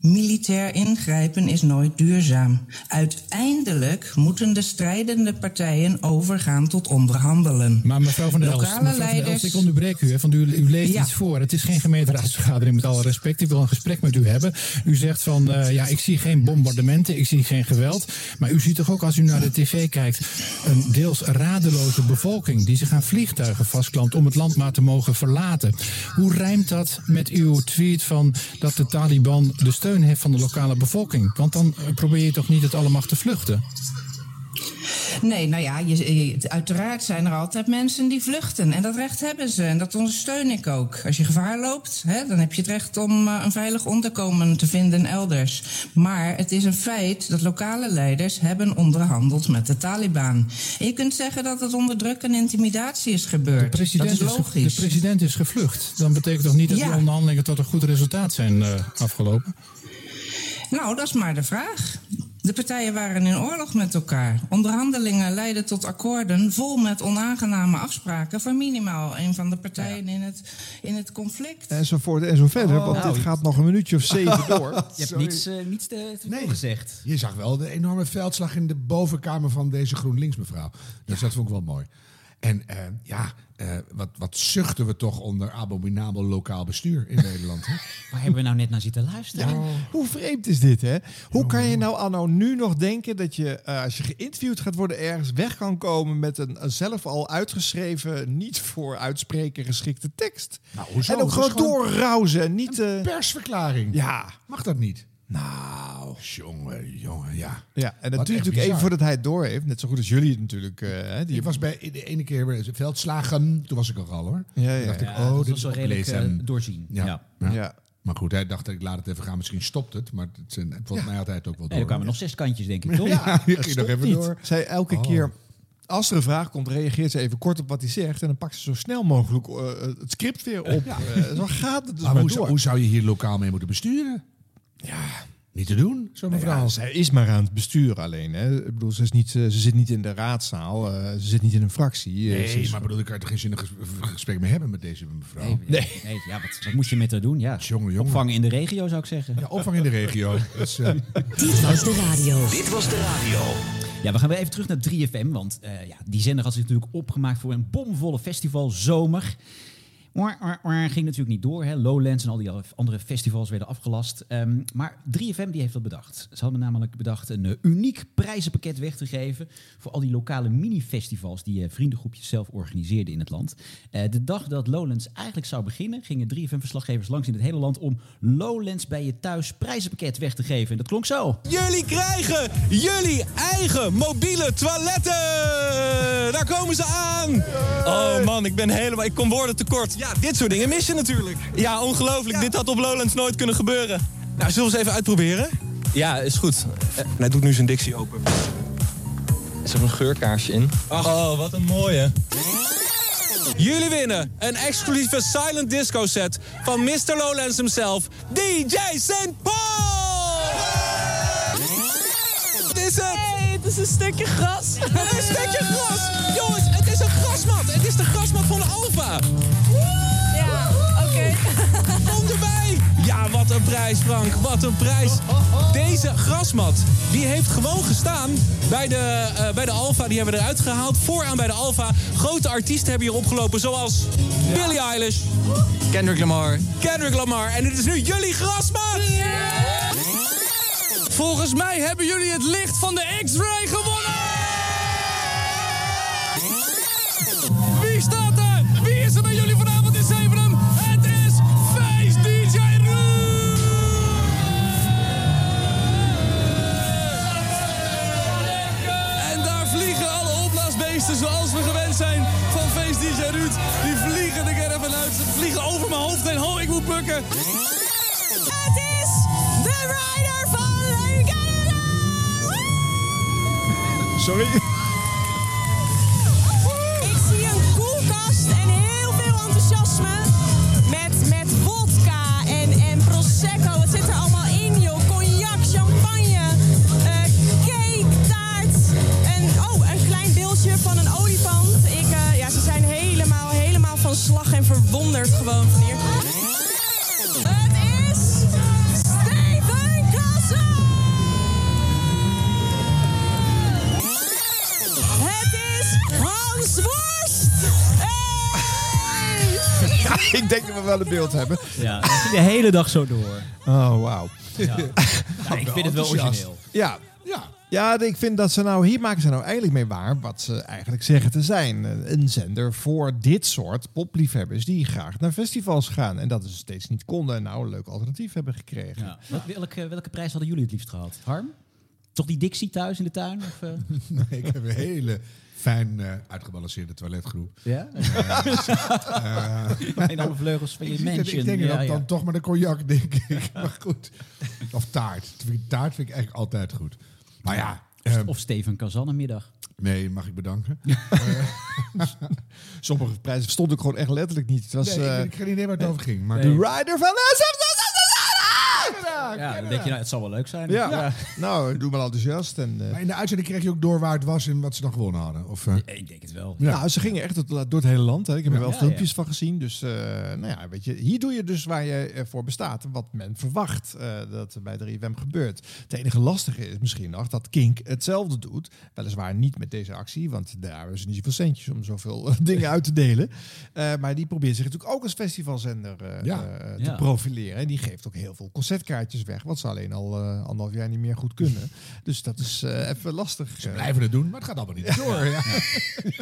militair ingrijpen is nooit duurzaam. Uiteindelijk moeten de strijdende partijen overgaan tot onderhandelen. Maar mevrouw van der Elst, mevrouw leiders... van der Elst, ik onderbreek u, hè, want u, u leest ja. iets voor. Het is geen gemeenteraadsvergadering, met alle respect. Ik wil een gesprek met u hebben. U zegt van, uh, ja, ik zie geen bombardementen, ik zie geen geweld. Maar u ziet toch ook, als u naar de tv kijkt, een deels radeloze bevolking die zich aan vliegtuigen vastklampt om het land maar te mogen verlaten. Hoe rijmt dat met uw tweet van dat de Taliban de steun heeft van de lokale bevolking? Want dan probeer je toch niet het allemachtig te vluchten? Nee, nou ja, je, je, uiteraard zijn er altijd mensen die vluchten. En dat recht hebben ze. En dat ondersteun ik ook. Als je gevaar loopt, hè, dan heb je het recht om uh, een veilig onderkomen te vinden elders. Maar het is een feit dat lokale leiders hebben onderhandeld met de Taliban. En je kunt zeggen dat het onder druk en intimidatie is gebeurd. Dat is logisch. Is, de president is gevlucht. Dan betekent toch niet dat ja. die onderhandelingen tot een goed resultaat zijn uh, afgelopen? Nou, dat is maar de vraag. De partijen waren in oorlog met elkaar. Onderhandelingen leidden tot akkoorden vol met onaangename afspraken voor minimaal een van de partijen in het, in het conflict. Enzovoort en zo verder, oh, want nou, dit gaat nog een minuutje of zeven door. Je hebt niets, uh, niets te, te nee, gezegd. Je zag wel de enorme veldslag in de bovenkamer van deze GroenLinks mevrouw. Dus ja. dat vond ik wel mooi. En uh, ja, uh, wat, wat zuchten we toch onder abominabel lokaal bestuur in Nederland. Hè? Waar hebben we nou net naar zitten luisteren? Ja, hoe vreemd is dit, hè? Hoe kan je nou anno nu nog denken dat je, uh, als je geïnterviewd gaat worden, ergens weg kan komen met een, een zelf al uitgeschreven, niet voor uitspreken geschikte tekst? Nou, hoezo? En ook gewoon doorrouzen. Niet, een uh, persverklaring. Ja. Mag dat niet? Nou, jongen, jongen, ja. Ja, en dat duurt natuurlijk even voordat hij het door heeft. Net zo goed als jullie natuurlijk. Uh, die... Je was bij de ene keer veldslagen. Toen was ik al, hoor. Ja, ja. Toen dacht ja, ik, oh, dat dit is wel redelijk uh, doorzien. Ja. Ja. Ja. Ja. Maar goed, hij dacht, ik laat het even gaan. Misschien stopt het. Maar het zijn, volgens ja. mij had hij het ook wel door. En er kwamen nog zes kantjes, denk ik, toch? Ja, ja, ging nog even niet. Door. Zij elke oh. keer... Als er een vraag komt, reageert ze even kort op wat hij zegt. En dan pakt ze zo snel mogelijk uh, het script weer op. Ja. Uh, zo gaat het dus maar, maar hoe, door. Hoe zou je hier lokaal mee moeten besturen? Ja, niet te doen, zo'n mevrouw. Nou ja, zij is maar aan het besturen alleen. Hè. Ik bedoel, ze, is niet, ze zit niet in de raadzaal, uh, ze zit niet in een fractie. Nee, ze is... maar bedoel, ik kan er geen zinnig gesprek mee hebben met deze mevrouw. Nee, nee. nee ja, wat, wat moet je met haar doen? Ja. Jongen, jongen. Opvang in de regio, zou ik zeggen. Ja, opvang in de regio. Dat is, uh... Dit was de radio. Dit was de radio. Ja, we gaan weer even terug naar drie F M, want uh, ja, die zender had zich natuurlijk opgemaakt voor een bomvolle festivalzomer. Maar, maar, maar ging natuurlijk niet door. Hè. Lowlands en al die andere festivals werden afgelast. Um, maar drie F M die heeft dat bedacht. Ze hadden namelijk bedacht een uh, uniek prijzenpakket weg te geven voor al die lokale mini-festivals die uh, vriendengroepjes zelf organiseerden in het land. Uh, de dag dat Lowlands eigenlijk zou beginnen, gingen drie F M-verslaggevers langs in het hele land om Lowlands bij je thuis prijzenpakket weg te geven. En dat klonk zo. Jullie krijgen jullie eigen mobiele toiletten! Daar komen ze aan! Oh man, ik ben helemaal... Ik kom woorden tekort. Ja, dit soort dingen mis je natuurlijk. Ja, ongelooflijk. Ja. Dit had op Lowlands nooit kunnen gebeuren. Nou, zullen we eens even uitproberen? Ja, is goed. Uh, hij doet nu zijn Dixie open. Er zit een geurkaarsje in. Ach. Oh, wat een mooie. Jullie winnen een exclusieve silent disco set van mister Lowlands himself, D J Saint Paul! Wat is het? Hey, het is een stukje gras. Een stukje gras! Jongens, het is een grasmat. Het is de grasmat van de Alfa. Ja, oké. Okay. Kom erbij! Ja, wat een prijs, Frank. Wat een prijs. Deze grasmat, die heeft gewoon gestaan bij de, uh, bij de Alfa. Die hebben we eruit gehaald. Vooraan bij de Alfa. Grote artiesten hebben hier opgelopen, zoals ja. Billie Eilish. Kendrick Lamar. Kendrick Lamar. En dit is nu jullie grasmat! Yeah. Volgens mij hebben jullie het licht van de X-Ray gewonnen! Wie staat er? Wie is er bij jullie vanavond in Zevenum? Het is Feest D J Ruud! En daar vliegen alle opblaasbeesten zoals we gewend zijn van Feest D J Ruud. Die vliegen de caravan uit, ze vliegen over mijn hoofd en ho, ik moet bukken. Het is de rider van Leukade! Sorry. Slag en verwonderd gewoon van hier. Het is Steven Klassen! Het is Hans Worst! Hey! Ja, ik denk dat we wel een beeld hebben. Ja, dat ging de hele dag zo door. Oh, wauw. Ja. Ja, ik vind het wel origineel. Ja. Ja. Ja, ik vind dat ze nou... Hier maken ze nou eigenlijk mee waar wat ze eigenlijk zeggen te zijn. Een zender voor dit soort popliefhebbers die graag naar festivals gaan. En dat ze steeds niet konden en nou een leuk alternatief hebben gekregen. Ja. Welke, welke prijs hadden jullie het liefst gehad? Harm? toch die Dixie thuis in de tuin? Of, uh? Nee, ik heb een hele fijn uh, uitgebalanceerde toiletgroep. Ja? Uh, uh, en alle vleugels van je mansion. Het, ik denk ja, dat ja. dan toch maar de cognac, denk ik. Maar goed. Of taart. Taart vind ik eigenlijk altijd goed. Maar ja. Of, um, of Steven Kazannenmiddag. Nee, mag ik bedanken. Sommige prijzen stond ik gewoon echt letterlijk niet. Het was, nee, uh, ik, ik geen idee waar het nee. over ging. Maar nee. De rider van de... Ja, ja, dan denk je, nou, het zal wel leuk zijn. Ja. Ja. Nou, doe maar enthousiast. En, uh... maar in de uitzending kreeg je ook door waar het was en wat ze dan gewonnen hadden? Of, uh... ja, ik denk het wel. Ja. Nou, ze gingen echt door het hele land. Hè. Ik heb er ja, wel ja, filmpjes ja. van gezien. Dus uh, nou ja, weet je, hier doe je dus waar je uh, voor bestaat. Wat men verwacht uh, dat er bij drie F M gebeurt. Het enige lastige is misschien nog dat Kink hetzelfde doet. Weliswaar niet met deze actie, want daar is niet zoveel centjes om zoveel dingen uit te delen. Uh, maar die probeert zich natuurlijk ook als festivalzender uh, ja. uh, te ja. profileren. En die geeft ook heel veel concertkaartjes weg, wat ze alleen al uh, anderhalf jaar niet meer goed kunnen. Dus dat is uh, even lastig. Ze blijven het doen, maar het gaat allemaal niet door. Ja. Ja.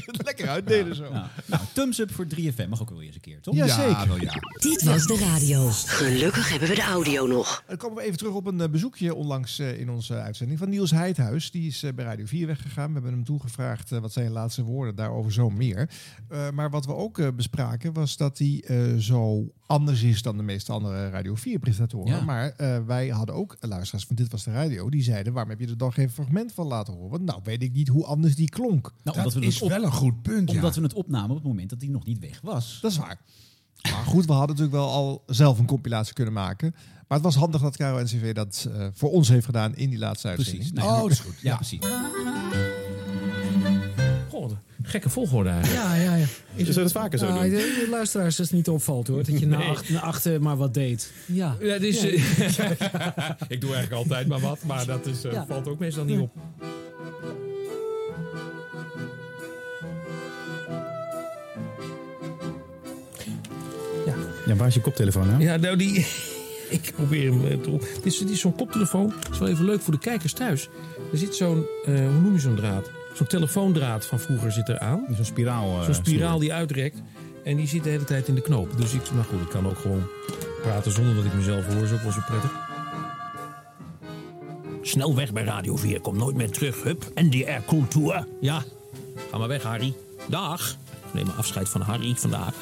Lekker uitdelen ja. zo. Ja. Nou, thumbs up voor drie F M mag ook wel eens een keer, toch? Ja, ja zeker. Wel, ja. Dit was de radio. Gelukkig hebben we de audio nog. Dan komen we even terug op een uh, bezoekje onlangs uh, in onze uitzending van Niels Heidhuis. Die is uh, bij Radio vier weggegaan. We hebben hem toegevraagd uh, wat zijn laatste woorden daarover zo meer. Uh, maar wat we ook uh, bespraken was dat hij uh, zo anders is dan de meeste andere Radio vier presentatoren. Ja. Maar uh, wij hadden ook luisteraars van Dit Was De Radio. Die zeiden, waarom heb je er dan geen fragment van laten horen? Nou, weet ik niet hoe anders die klonk. Nou, dat we is op... wel een goed punt, Omdat ja. we het opnamen op het moment dat die nog niet weg was. Dat is waar. Maar goed, we hadden natuurlijk wel al zelf een compilatie kunnen maken. Maar het was handig dat Caro N C V dat uh, voor ons heeft gedaan in die laatste uitzending. Precies. Nee, oh, dat is goed. Ja, ja. precies. Goh, gekke volgorde eigenlijk. Ja, ja, ja. Zullen we het vaker zo doen? Uh, de, de luisteraars, dat het niet opvalt hoor. Dat je nee. na, acht, na achter maar wat deed. Ja. ja, dus, ja. Ik doe eigenlijk altijd maar wat, maar dat is, uh, ja. valt ook meestal niet op. Ja, ja waar is je koptelefoon nou? Ja, nou die... Ik probeer hem te... Het is, het is zo'n koptelefoon. Dat is wel even leuk voor de kijkers thuis. Er zit zo'n... Uh, hoe noem je zo'n draad? Zo'n telefoondraad van vroeger zit er aan. Zo'n spiraal. Uh, zo'n spiraal die uitrekt. En die zit de hele tijd in de knoop. Dus ik, nou goed, ik kan ook gewoon praten zonder dat ik mezelf hoor. Zo was het prettig. Snel weg bij Radio vier. Kom nooit meer terug. Hup. N D R-cultuur. Ja. Ga maar weg, Harry. Dag. Ik neem maar afscheid van Harry vandaag.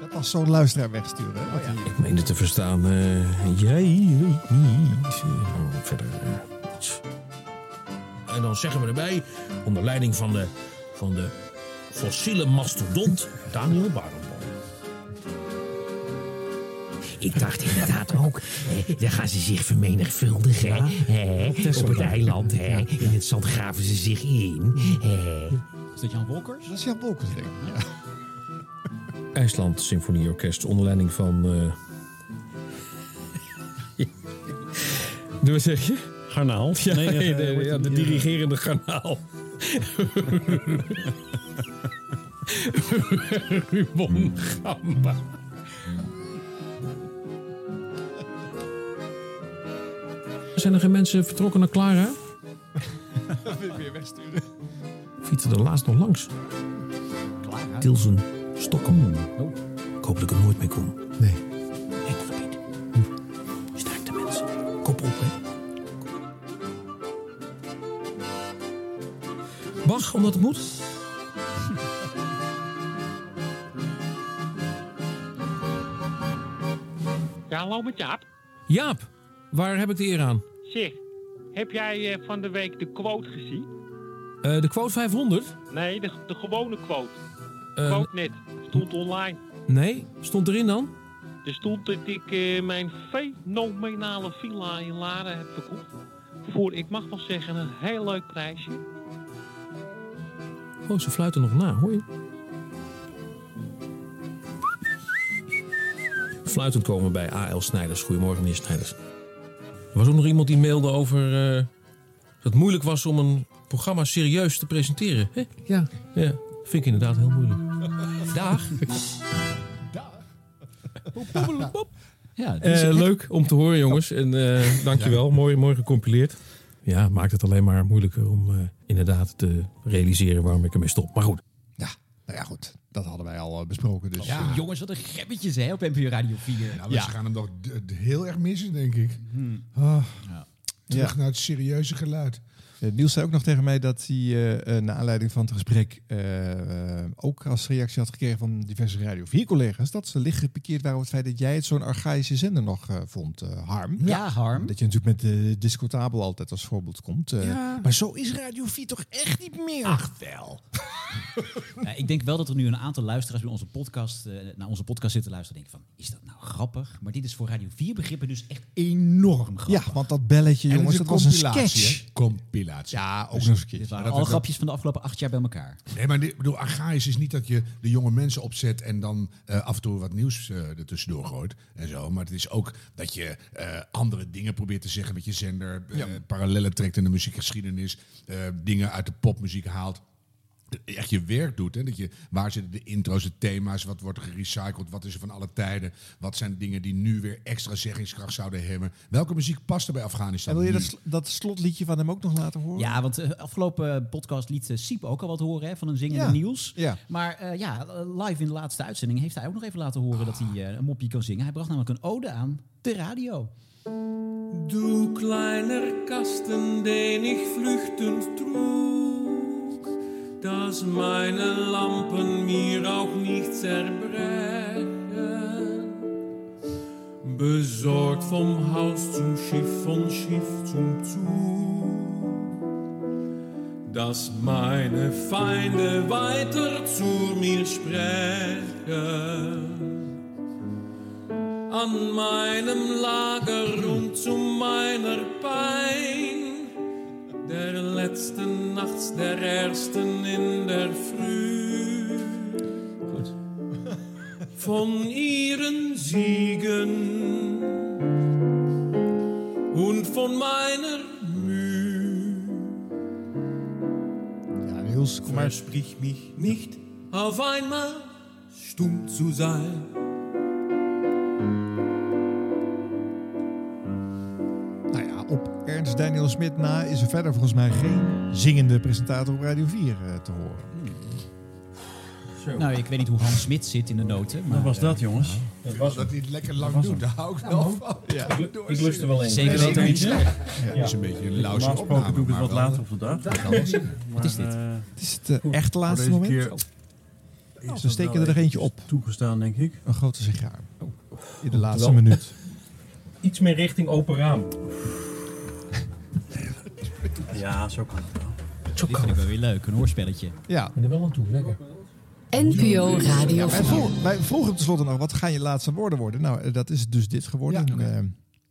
Dat was zo'n luisteraar wegsturen. Hè? Oh, ja. die... Ik meende te verstaan. Uh, jij weet niet. Uh, verder. En dan zeggen we erbij, onder leiding van de, van de fossiele mastodont Daniel Barenboim. Ik dacht inderdaad ook, hè, daar gaan ze zich vermenigvuldigen. Ja. Hè, op het eiland, hè, ja. in het zand graven ze zich in. Hè. Is dat Jan Wolkers? Dat is Jan Wolkers, denk ik. Ja. IJsland Symfonieorkest, onder leiding van... Uh... Doe wat zeg je? Garnaal? Ja, nee, nee, de, de, ja, de dirigerende garnaal. Ruben Gamba. Zijn er geen mensen vertrokken naar Clara? Dat wil ik weer wegsturen. Fietsen er laatst nog langs. Clara? Tilsen, Stockholm. Oh. Ik hoop dat ik er nooit mee kom. Nee. Enkelgebied. Hm. Sterkte mensen. Kop op, hè. Bach, omdat het moet. Ja, hallo met Jaap. Jaap, waar heb ik de eer aan? Zeg, heb jij uh, van de week de quote gezien? Uh, de quote vijfhonderd? Nee, de, de gewone quote. De uh, quote net. Stond online. Nee, stond erin dan? Er stond dat ik uh, mijn fenomenale villa in Laren heb verkocht. Voor, ik mag wel zeggen, een heel leuk prijsje. Oh, ze fluiten nog na, hoor je? Fluitend komen we bij A L Snijders. Goedemorgen, meneer Snijders. Er was ook nog iemand die mailde over... Uh, dat het moeilijk was om een programma serieus te presenteren. Hè? Ja. Ja, vind ik inderdaad heel moeilijk. Dag. Dag. Boop, ja, is... uh, leuk om te horen, jongens. En uh, dankjewel. Ja. Mooi, mooi gecompileerd. Ja, maakt het alleen maar moeilijker om uh, inderdaad te realiseren waarom ik ermee stop. Maar goed. Ja, nou ja, goed. Dat hadden wij al uh, besproken. Dus, ja, uh, jongens, wat een gebbetjes hè, op N P O Radio vier. Nou, ja. Ze gaan hem nog d- d- heel erg missen, denk ik. Hmm. Ah. Ja. terug ja. naar het serieuze geluid. Uh, Niels zei ook nog tegen mij dat hij uh, uh, naar aanleiding van het gesprek uh, uh, ook als reactie had gekregen van diverse Radio vier collega's dat ze licht gepikeerd waren op het feit dat jij het zo'n archaïsche zender nog uh, vond, uh, Harm. Ja, ja, Harm. Dat je natuurlijk met uh, Discotabel altijd als voorbeeld komt. Uh, ja. Maar zo is Radio vier toch echt niet meer? Ach, wel. Ja, ik denk wel dat er nu een aantal luisteraars bij onze podcast, uh, naar onze podcast zitten luisteren en denken van, is dat nou grappig? Maar dit is voor Radio vier begrippen dus echt enorm grappig. Ja, want dat belletje, jongens, dat was een sketch. Compilatie. Ja, ook nog eens een keer. Dit waren al grapjes van de afgelopen acht jaar bij elkaar. Nee, maar ik bedoel, archaïs is niet dat je de jonge mensen opzet en dan uh, af en toe wat nieuws uh, ertussendoor gooit en zo. Maar het is ook dat je uh, andere dingen probeert te zeggen met je zender. Uh, ja. Parallellen trekt in de muziekgeschiedenis. Uh, dingen uit de popmuziek haalt. Echt je werk doet. Hè? Dat je, waar zitten de intro's, de thema's, wat wordt er gerecycled, wat is er van alle tijden, wat zijn dingen die nu weer extra zeggingskracht zouden hebben. Welke muziek past er bij Afghanistan? En wil je dat, sl- dat slotliedje van hem ook nog laten horen? Ja, want de uh, afgelopen podcast liet uh, Siep ook al wat horen hè, van een zingende ja. Niels. Ja. Maar uh, ja, live in de laatste uitzending heeft hij ook nog even laten horen ah. dat hij uh, een mopje kan zingen. Hij bracht namelijk een ode aan de radio. Doe kleiner kasten, denig vluchtend troep. Dass meine Lampen mir auch nicht zerbrechen. Besorgt vom Haus zum Schiff, von Schiff zum Zug. Dass meine Feinde weiter zu mir sprechen. An meinem Lager und zu meiner Pein. Der letzte nachts, der ersten in der Früh. Goed. Von ihren Siegen und von meiner Mühe. Ja, Niels, komm mal. Versprich mich nicht, auf einmal stumm zu sein. Ernst Daniel Smit na is er verder volgens mij geen zingende presentator op Radio vier uh, te horen. Hmm. Zo. Nou, ik weet niet hoe Hans Smit zit in de noten. Maar, wat was dat, jongens? Uh, dat was dat niet lekker lang doet, daar hou ik wel van. Ja. Ik, ik lust er wel in. Zeker dat er iets is. Dat is een beetje een lauze opname. Normaal gesproken doe ik het wat later op de dag. Wat is dit? Het is het uh, echt laatste moment. Keer... Oh, ze steken er eentje op. Toegestaan, denk ik. Een grote sigaar. Oh. In de laatste minuut. Iets meer richting open raam. Ja, zo kan het wel. Zo kan het wel weer leuk, een hoorspelletje. Ja. Ik ben er wel aan toe, lekker. N P O Radio. Ja, vroeg, wij vroegen tenslotte nog, wat gaan je laatste woorden worden? Nou, dat is dus dit geworden. Ja, okay. uh,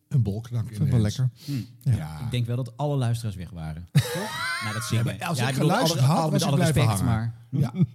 een bolknak. Vind ik wel lekker. Hm. Ja. Ja. Ik denk wel dat alle luisteraars weg waren. Nou, dat zingen ja, als ja, ik geluisterd had, alle, was alle respect, hangen. Maar... Ja. Nee,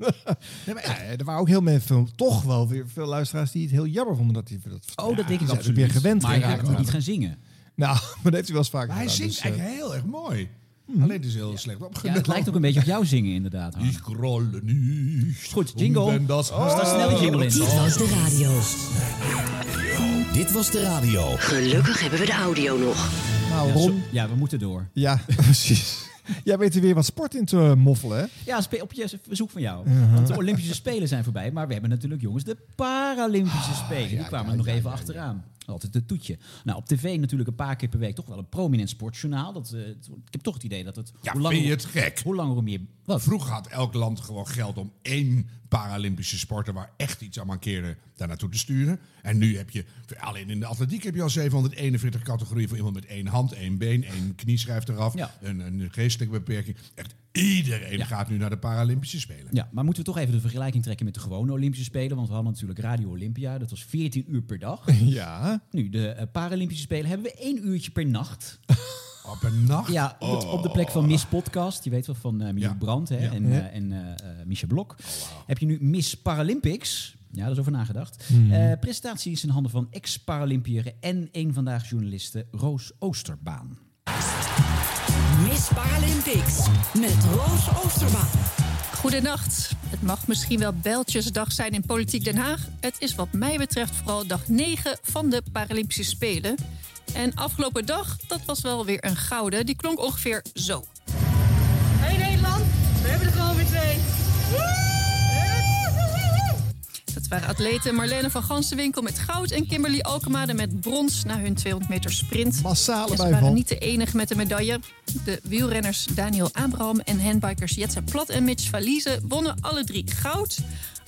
maar ja, er waren ook heel veel, toch wel weer veel luisteraars die het heel jammer vonden dat die dat... Oh, ja, dat denk ik absoluut. Weer gewend maar hij moet niet gaan zingen. Nou, maar dat heeft hij wel eens vaker gedaan. Hij zingt eigenlijk heel erg mooi. Hmm. Alleen het is heel slecht opgenomen. Ja, het lijkt ook een beetje op jou zingen, inderdaad. Ik roll nu. Goed, jingle. Er oh. staat snel een jingle in. Dit was de radio. radio. Dit was de radio. Gelukkig hebben we de audio nog. Nou, Ron. Ja, zo, ja we moeten door. Ja, precies. Jij weet er weer wat sport in te moffelen, hè? Ja, spe- op je verzoek van jou. Uh-huh. Want de Olympische Spelen zijn voorbij. Maar we hebben natuurlijk, jongens, de Paralympische oh, Spelen. Die ja, kwamen ja, er nog ja, even ja, achteraan. Altijd het toetje. Nou, op tv natuurlijk een paar keer per week toch wel een prominent sportjournaal. Dat, uh, ik heb toch het idee dat het... Ja, hoe lang, vind je het gek? Hoe lang hoe meer... Wat? Vroeger had elk land gewoon geld om één Paralympische sporter... waar echt iets aan mankeerde, daar naartoe te sturen. En nu heb je... Alleen in de atletiek heb je al zevenhonderdeenenveertig categorieën... voor iemand met één hand, één been, één knie schrijft eraf. Ja. Een, een geestelijke beperking. Echt iedereen ja. gaat nu naar de Paralympische Spelen. Ja, maar moeten we toch even de vergelijking trekken met de gewone Olympische Spelen? Want we hadden natuurlijk Radio Olympia. Dat was veertien uur per dag. Ja. Nu, de uh, Paralympische Spelen hebben we één uurtje per nacht. Oh, per nacht? Ja, op, het, op de plek van Miss Podcast. Je weet wel van uh, Milou ja. Brandt hè, ja. en, uh, en uh, uh, Miesje Blok. Oh, wow. Heb je nu Miss Paralympics... Ja, daar is over nagedacht. Hmm. Uh, presentatie is in handen van ex-Paralympiëren en één vandaag journaliste Roos Oosterbaan. Miss Paralympics met Roos Oosterbaan. Goedenacht. Het mag misschien wel Bijltjesdag zijn in Politiek Den Haag. Het is wat mij betreft vooral dag negen van de Paralympische Spelen. En afgelopen dag, dat was wel weer een gouden. Die klonk ongeveer zo. Hey Nederland, we hebben er gewoon weer twee. Woe! waren atleten Marlene van Gansenwinkel met goud en Kimberly Alkemade met brons na hun tweehonderd meter sprint. Massale bijval. Ze waren niet de enige met de medaille. De wielrenners Daniel Abraham en handbikers Jetze Plat en Mitch Valise wonnen alle drie goud.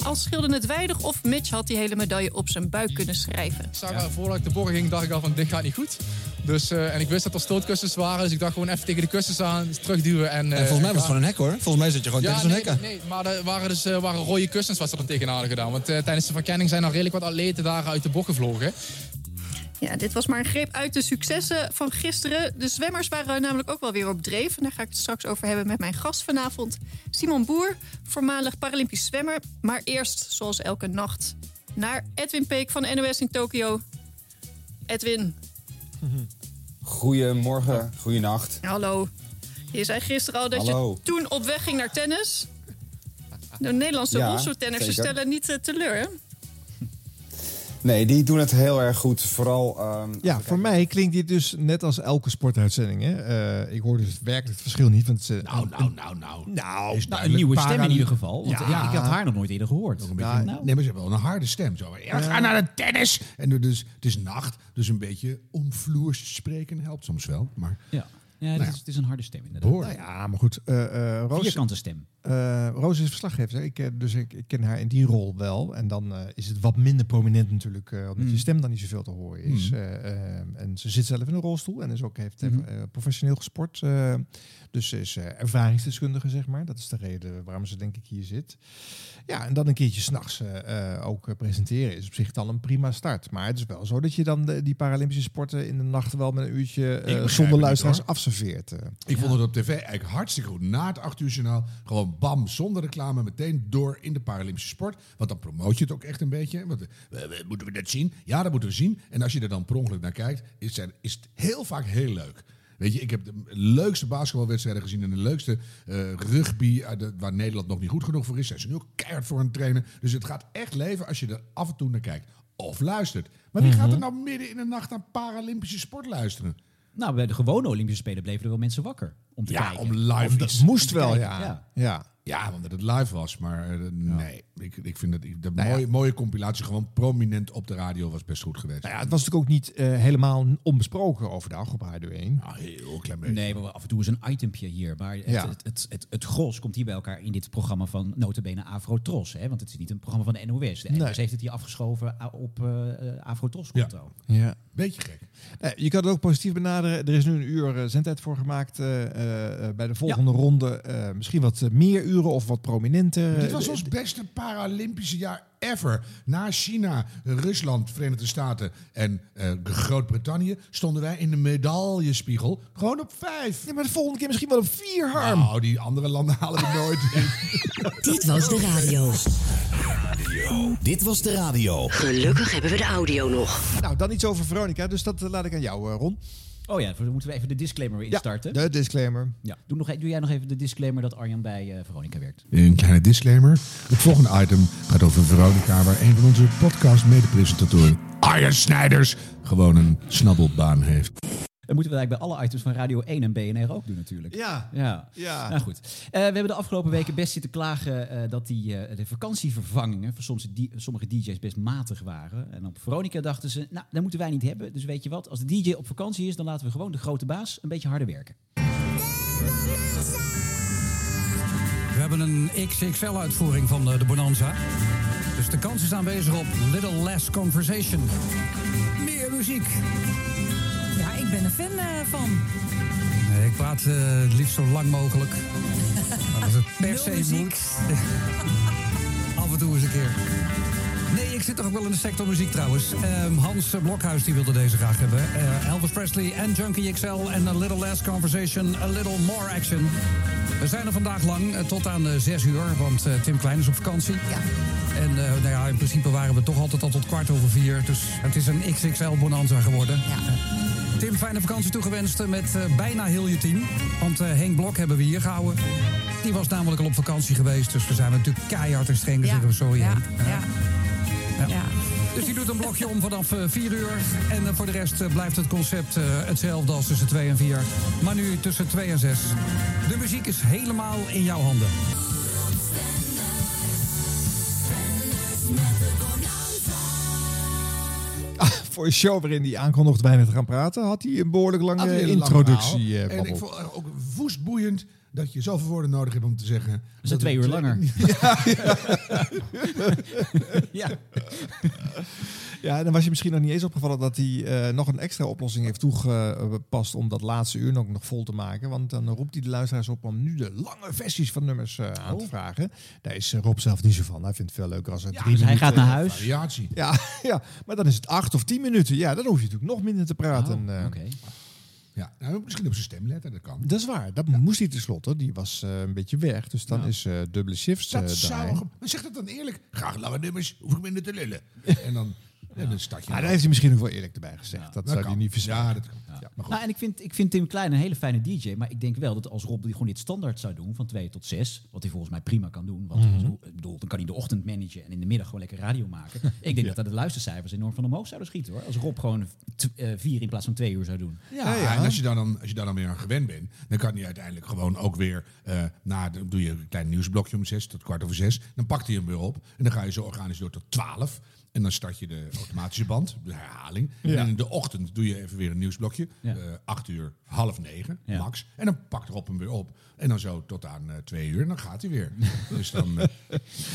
Al scheelde het weinig of Mitch had die hele medaille op zijn buik kunnen schrijven. Ja. Voordat ik de borgen ging, dacht ik al van dit gaat niet goed. Dus, uh, en ik wist dat er stootkussens waren, dus ik dacht gewoon even tegen de kussens aan, terugduwen. En, uh, en volgens mij was het gewoon een hek hoor. Volgens mij zit je gewoon ja, tegen zo'n nee, hek aan. Nee, maar er waren, dus, uh, waren rode kussens wat ze dan tegenaan hadden gedaan. Want uh, tijdens de verkenning zijn al redelijk wat atleten daar uit de bocht gevlogen. Ja, dit was maar een greep uit de successen van gisteren. De zwemmers waren namelijk ook wel weer op dreef. En daar ga ik het straks over hebben met mijn gast vanavond. Simon Boer, voormalig Paralympisch zwemmer. Maar eerst, zoals elke nacht, naar Edwin Peek van N O S in Tokio. Edwin. Goedemorgen, goedenacht. Hallo. Je zei gisteren al dat Hallo. je toen op weg ging naar tennis. De Nederlandse ja, rolstoeltenners stellen niet uh, teleur, hè? Nee, die doen het heel erg goed. Vooral. Um, ja, voor mij klinkt dit dus net als elke sportuitzending. Hè? Uh, ik hoor dus werkelijk het verschil niet. Want het, uh, nou, nou, nou, nou. Nou, nou een nieuwe para- stem in ieder geval. Want, ja. Ja, ik had haar nog nooit eerder gehoord. Een nou, nou. Nee, maar ze hebben wel een harde stem. Zo. Ja, we gaan naar de tennis. En dus, het is nacht, dus een beetje omvloers spreken helpt soms wel. Maar, ja, ja, nou, het, is, ja. het is een harde stem inderdaad. Nou ja, maar goed. Uh, uh, Roos, Vierkante stem. Uh, Roos is verslaggever, ik, dus ik, ik ken haar in die rol wel. En dan uh, is het wat minder prominent natuurlijk, uh, omdat mm. je stem dan niet zoveel te horen is. Mm. Uh, uh, en ze zit zelf in een rolstoel en is ook, heeft mm. uh, professioneel gesport. Uh, dus ze is uh, ervaringsdeskundige, zeg maar. Dat is de reden waarom ze denk ik hier zit. Ja, en dan een keertje 's nachts uh, uh, ook presenteren is op zich dan een prima start. Maar het is wel zo dat je dan de, die Paralympische sporten in de nacht wel met een uurtje uh, zonder luisteraars afserveert. Uh. Ik ja. vond het op tv eigenlijk hartstikke goed. Na het acht uur journaal gewoon bam, zonder reclame, meteen door in de Paralympische sport. Want dan promoot je het ook echt een beetje. Want, uh, moeten we dat zien? Ja, dat moeten we zien. En als je er dan per ongeluk naar kijkt, is, er, is het heel vaak heel leuk. Weet je, ik heb de leukste basketbalwedstrijden gezien en de leukste uh, rugby, uh, de, waar Nederland nog niet goed genoeg voor is. Zijn ze nu ook keihard voor aan het trainen. Dus het gaat echt leven als je er af en toe naar kijkt. Of luistert. Maar wie gaat er nou midden in de nacht aan Paralympische sport luisteren? Nou, bij de gewone Olympische Spelen bleven er wel mensen wakker om te ja, kijken. Ja, om live. Om dat moest wel, ja. Ja. ja. Ja, omdat het live was, maar uh, nee. Ja. Ik, ik vind dat de nou mooie, ja. mooie compilatie gewoon prominent op de radio was best goed geweest. Nou ja, het was natuurlijk ook niet uh, helemaal onbesproken overdag op Radio één. Nou, heel klein beetje. Nee, maar af en toe is een itempje hier. Maar het, ja. het, het, het, het gros komt hier bij elkaar in dit programma van nota bene Afrotros. Hè? Want het is niet een programma van de N O S. De N O S nee. heeft het hier afgeschoven op uh, Afrotros-konto. Ja. ja, beetje gek. Uh, je kan het ook positief benaderen. Er is nu een uur uh, zendtijd voor gemaakt. Uh, uh, bij de volgende ja. ronde uh, misschien wat meer uur. Of wat prominenter. Dit was ons beste Paralympische jaar ever. Na China, Rusland, Verenigde Staten en uh, Groot-Brittannië stonden wij in de medaillespiegel gewoon op vijf. Ja, maar de volgende keer misschien wel op vier, Harm. Nou, die andere landen halen we nooit in. Dit was de radio. radio. Dit was de radio. Gelukkig hebben we de audio nog. Nou, dan iets over Veronica, dus dat uh, laat ik aan jou, uh, Ron. Oh ja, dan moeten we even de disclaimer instarten. Ja, de disclaimer. Ja. Doe, nog, doe jij nog even de disclaimer dat Arjan bij uh, Veronica werkt. Een kleine disclaimer. Het volgende item gaat over Veronica, waar een van onze podcast-medepresentatoren, Arjan Snijders, gewoon een snabbelbaan heeft. Dat moeten we eigenlijk bij alle items van Radio één en B N R ook doen natuurlijk. Ja. ja. ja. Nou goed. Uh, we hebben de afgelopen weken best zitten klagen uh, dat die, uh, de vakantievervangingen voor soms die, sommige D J's best matig waren. En op Veronica dachten ze, nou, dat moeten wij niet hebben. Dus weet je wat, als de D J op vakantie is, dan laten we gewoon de grote baas een beetje harder werken. We hebben een X X L-uitvoering van de, de Bonanza. Dus de kans is aanwezig op Little Less Conversation. Meer muziek. Ja, ik ben er fan uh, van. Nee, ik praat uh, het liefst zo lang mogelijk. Maar dat is het per se moet. Af en toe eens een keer. Nee, ik zit toch ook wel in de sector muziek trouwens. Um, Hans uh, Blokhuis die wilde deze graag hebben. Uh, Elvis Presley en Junkie X L en A Little Less Conversation, A Little More Action. We zijn er vandaag lang, uh, tot aan uh, zes uur, want uh, Tim Klein is op vakantie. Ja. En uh, nou ja, in principe waren we toch altijd al tot kwart over vier. Dus het is een X X L-bonanza geworden. Ja. Tim, fijne vakantie toegewenst met uh, bijna heel je team. Want uh, Henk Blok hebben we hier gehouden. Die was namelijk al op vakantie geweest. Dus we zijn natuurlijk keihard en streng. Ja. Sorry, ja. Ja. Ja. Ja. Ja. Dus die doet een blokje om vanaf uh, vier uur. En uh, voor de rest uh, blijft het concept uh, hetzelfde als tussen twee en vier. Maar nu tussen twee en zes. De muziek is helemaal in jouw handen. voor een show waarin hij aankondigde weinig te gaan praten, had hij een behoorlijk lange een introductie. Lang en ik vond ook woest boeiend dat je zoveel woorden nodig hebt om te zeggen... We zijn dat twee uur langer. Ja, ja. ja. ja, en dan was je misschien nog niet eens opgevallen... dat hij uh, nog een extra oplossing heeft toegepast... om dat laatste uur nog, nog vol te maken. Want dan roept hij de luisteraars op... om nu de lange versies van nummers uh, aan oh. te vragen. Daar is Rob zelf niet zo van. Hij vindt het veel leuker als het ja, drie dus minuten... hij gaat naar huis. Variatie. Ja, ja, maar dan is het acht of tien minuten. Ja, dan hoef je natuurlijk nog minder te praten. Oh, Oké. Okay. Ja, nou, misschien op zijn stem letten, dat kan. Dat is waar, dat ja. moest hij tenslotte. Die was uh, een beetje weg, dus dan nou. is uh, dubbele shifts uh, daarheen. Maar zeg dat dan eerlijk. Graag lange nummers, hoef ik minder te lullen. en dan ja. en een stadje. Ah, daar heeft hij misschien ook wel eerlijk erbij gezegd. Ja, dat, dat zou kan. hij niet verzaren. Ja, ja. ja, maar goed. Nou, en ik vind, ik vind Tim Klein een hele fijne D J. Maar ik denk wel dat als Rob gewoon dit standaard zou doen, van twee tot zes, wat hij volgens mij prima kan doen. Want mm-hmm. ik bedoel, dan kan hij de ochtend managen en in de middag gewoon lekker radio maken. ik denk ja. dat dat de luistercijfers enorm van omhoog zouden schieten, hoor. Als Rob gewoon t- uh, vier in plaats van twee uur zou doen. Ja, ja, ja. En als je, daar dan, als je daar dan weer aan gewend bent, dan kan hij uiteindelijk gewoon ook weer, uh, na, dan doe je een klein nieuwsblokje om zes tot kwart over zes. Dan pakt hij hem weer op en dan ga je zo organisch door tot twaalf. En dan start je de automatische band, de herhaling. Ja. En in de ochtend doe je even weer een nieuwsblokje. Ja. Uh, acht uur, half negen, ja. max. En dan pakt Rob hem weer op. En dan zo tot aan uh, twee uur. En dan gaat hij weer. dus dan, uh,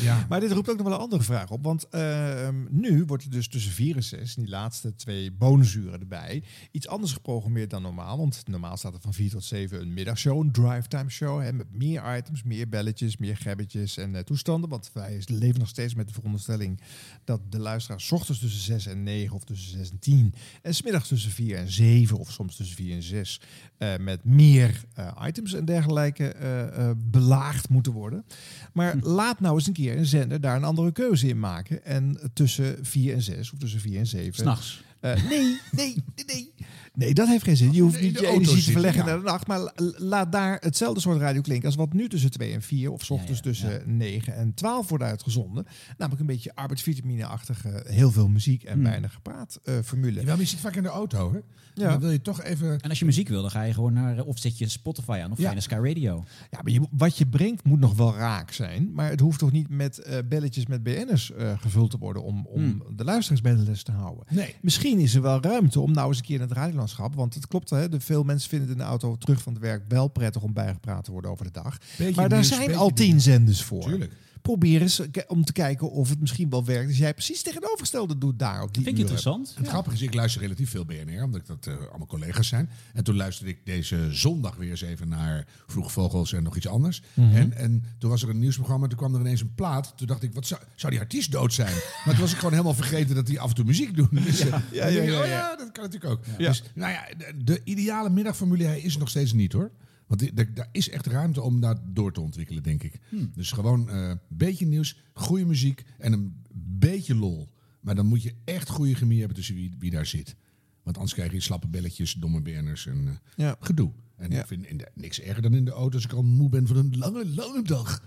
ja. Maar dit roept ook nog wel een andere vraag op. Want uh, nu wordt er dus tussen vier en zes, die laatste twee bonusuren erbij, iets anders geprogrammeerd dan normaal. Want normaal staat er van vier tot zeven een middagshow, een drivetime show. Hè, met meer items, meer belletjes, meer gebbetjes en uh, toestanden. Want wij leven nog steeds met de veronderstelling dat de luisteraars ochtends tussen zes en negen of tussen zes en tien en 's middags tussen vier en zeven of soms tussen vier en zes uh, met meer uh, items en dergelijke uh, uh, belaagd moeten worden. Maar hm. laat nou eens een keer een zender daar een andere keuze in maken en tussen vier en zes of tussen vier en zeven... S'nachts. Uh, nee, nee, nee, nee. Nee, dat heeft geen zin. Je hoeft niet je energie te verleggen ja. naar de nacht. Maar la- laat daar hetzelfde soort radio klinken als wat nu tussen twee en vier... of 's ochtends ja, ja, tussen ja. negen en twaalf wordt uitgezonden. Namelijk een beetje arbeidsvitamine-achtige, heel veel muziek en hmm. weinig gepraat uh, formule. Ja, maar je zit vaak in de auto, hè? Ja. Dan wil je toch even... En als je muziek wil, dan ga je gewoon naar... of zet je Spotify aan of ga ja. je naar Sky Radio. Ja, maar je, wat je brengt moet nog wel raak zijn. Maar het hoeft toch niet met uh, belletjes met B N'ers uh, gevuld te worden... om, om hmm. de luisteraars bij de les te houden. Nee. Misschien is er wel ruimte om nou eens een keer naar het radio... Want het klopt, hè, de veel mensen vinden het in de auto terug van het werk wel prettig om bijgepraat te worden over de dag. Beetje maar daar nieuws, zijn al tien nieuws. zenders voor. Tuurlijk. Probeer eens k- om te kijken of het misschien wel werkt. Dus jij precies tegenovergestelde doet daar op die vind ik interessant. Ja. Het grappige is, ik luister relatief veel B N R, omdat dat uh, allemaal collega's zijn. En toen luisterde ik deze zondag weer eens even naar Vroeg Vogels en nog iets anders. Mm-hmm. En, en toen was er een nieuwsprogramma, toen kwam er ineens een plaat. Toen dacht ik, wat zou, zou die artiest dood zijn? maar toen was ik gewoon helemaal vergeten dat die af en toe muziek doen. Dus, ja. Ja, ja, ja, ja, ja. Oh ja, dat kan natuurlijk ook. Ja. Dus, nou ja, de, de ideale middagformule is nog steeds niet, hoor. Want daar is echt ruimte om daar door te ontwikkelen, denk ik. Hmm. Dus gewoon een uh, beetje nieuws, goede muziek en een beetje lol. Maar dan moet je echt goede chemie hebben tussen wie, wie daar zit. Want anders krijg je slappe belletjes, domme berners en uh, ja. gedoe. En ja. ik vind in de, niks erger dan in de auto als ik al moe ben van een lange, lange dag.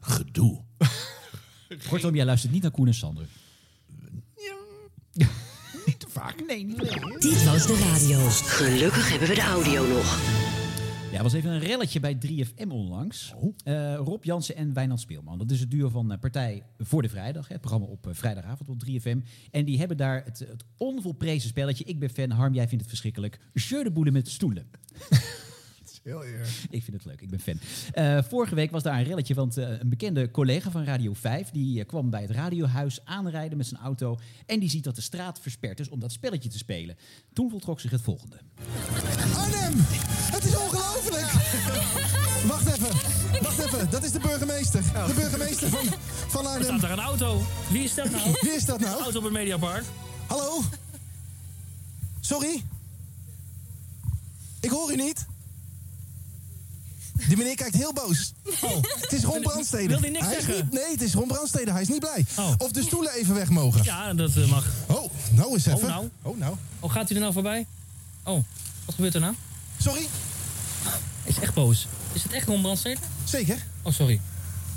Gedoe. Kortom, jij luistert niet naar Koen en Sander. Ja. niet te vaak. Nee, niet meer. Dit was de radio. Gelukkig hebben we de audio nog. Ja, was even een relletje bij drie F M onlangs. Oh. Uh, Rob Jansen en Wijnand Speelman. Dat is het duo van uh, Partij voor de Vrijdag. Hè, het programma op uh, vrijdagavond op drie F M. En die hebben daar het, het onvolprezen spelletje. Ik ben fan, Harm, jij vindt het verschrikkelijk. Jeu de boule met stoelen. Heel erg. Ik vind het leuk, ik ben fan. Uh, vorige week was daar een relletje, want uh, een bekende collega van Radio vijf... die uh, kwam bij het radiohuis aanrijden met zijn auto... en die ziet dat de straat versperd is om dat spelletje te spelen. Toen voltrok zich het volgende. Arnhem, het is ongelooflijk! Ja. Wacht even, wacht even, dat is de burgemeester. Oh. De burgemeester van, van Arnhem. Er staat daar een auto. Wie is dat nou? Wie is dat nou? Een auto op het Mediapark. Hallo? Sorry? Ik hoor u niet. Die meneer kijkt heel boos. Oh. Het is Ron Brandstede. Wil hij niks hij zeggen? Niet, nee, het is Ron Brandstede. Hij is niet blij. Oh. Of de stoelen even weg mogen. Ja, dat uh, mag. Oh, nou eens even. Oh nou. oh, nou. Oh, gaat u er nou voorbij? Oh, wat gebeurt er nou? Sorry? Hij is echt boos. Is het echt Ron Brandstede? Zeker. Oh, sorry.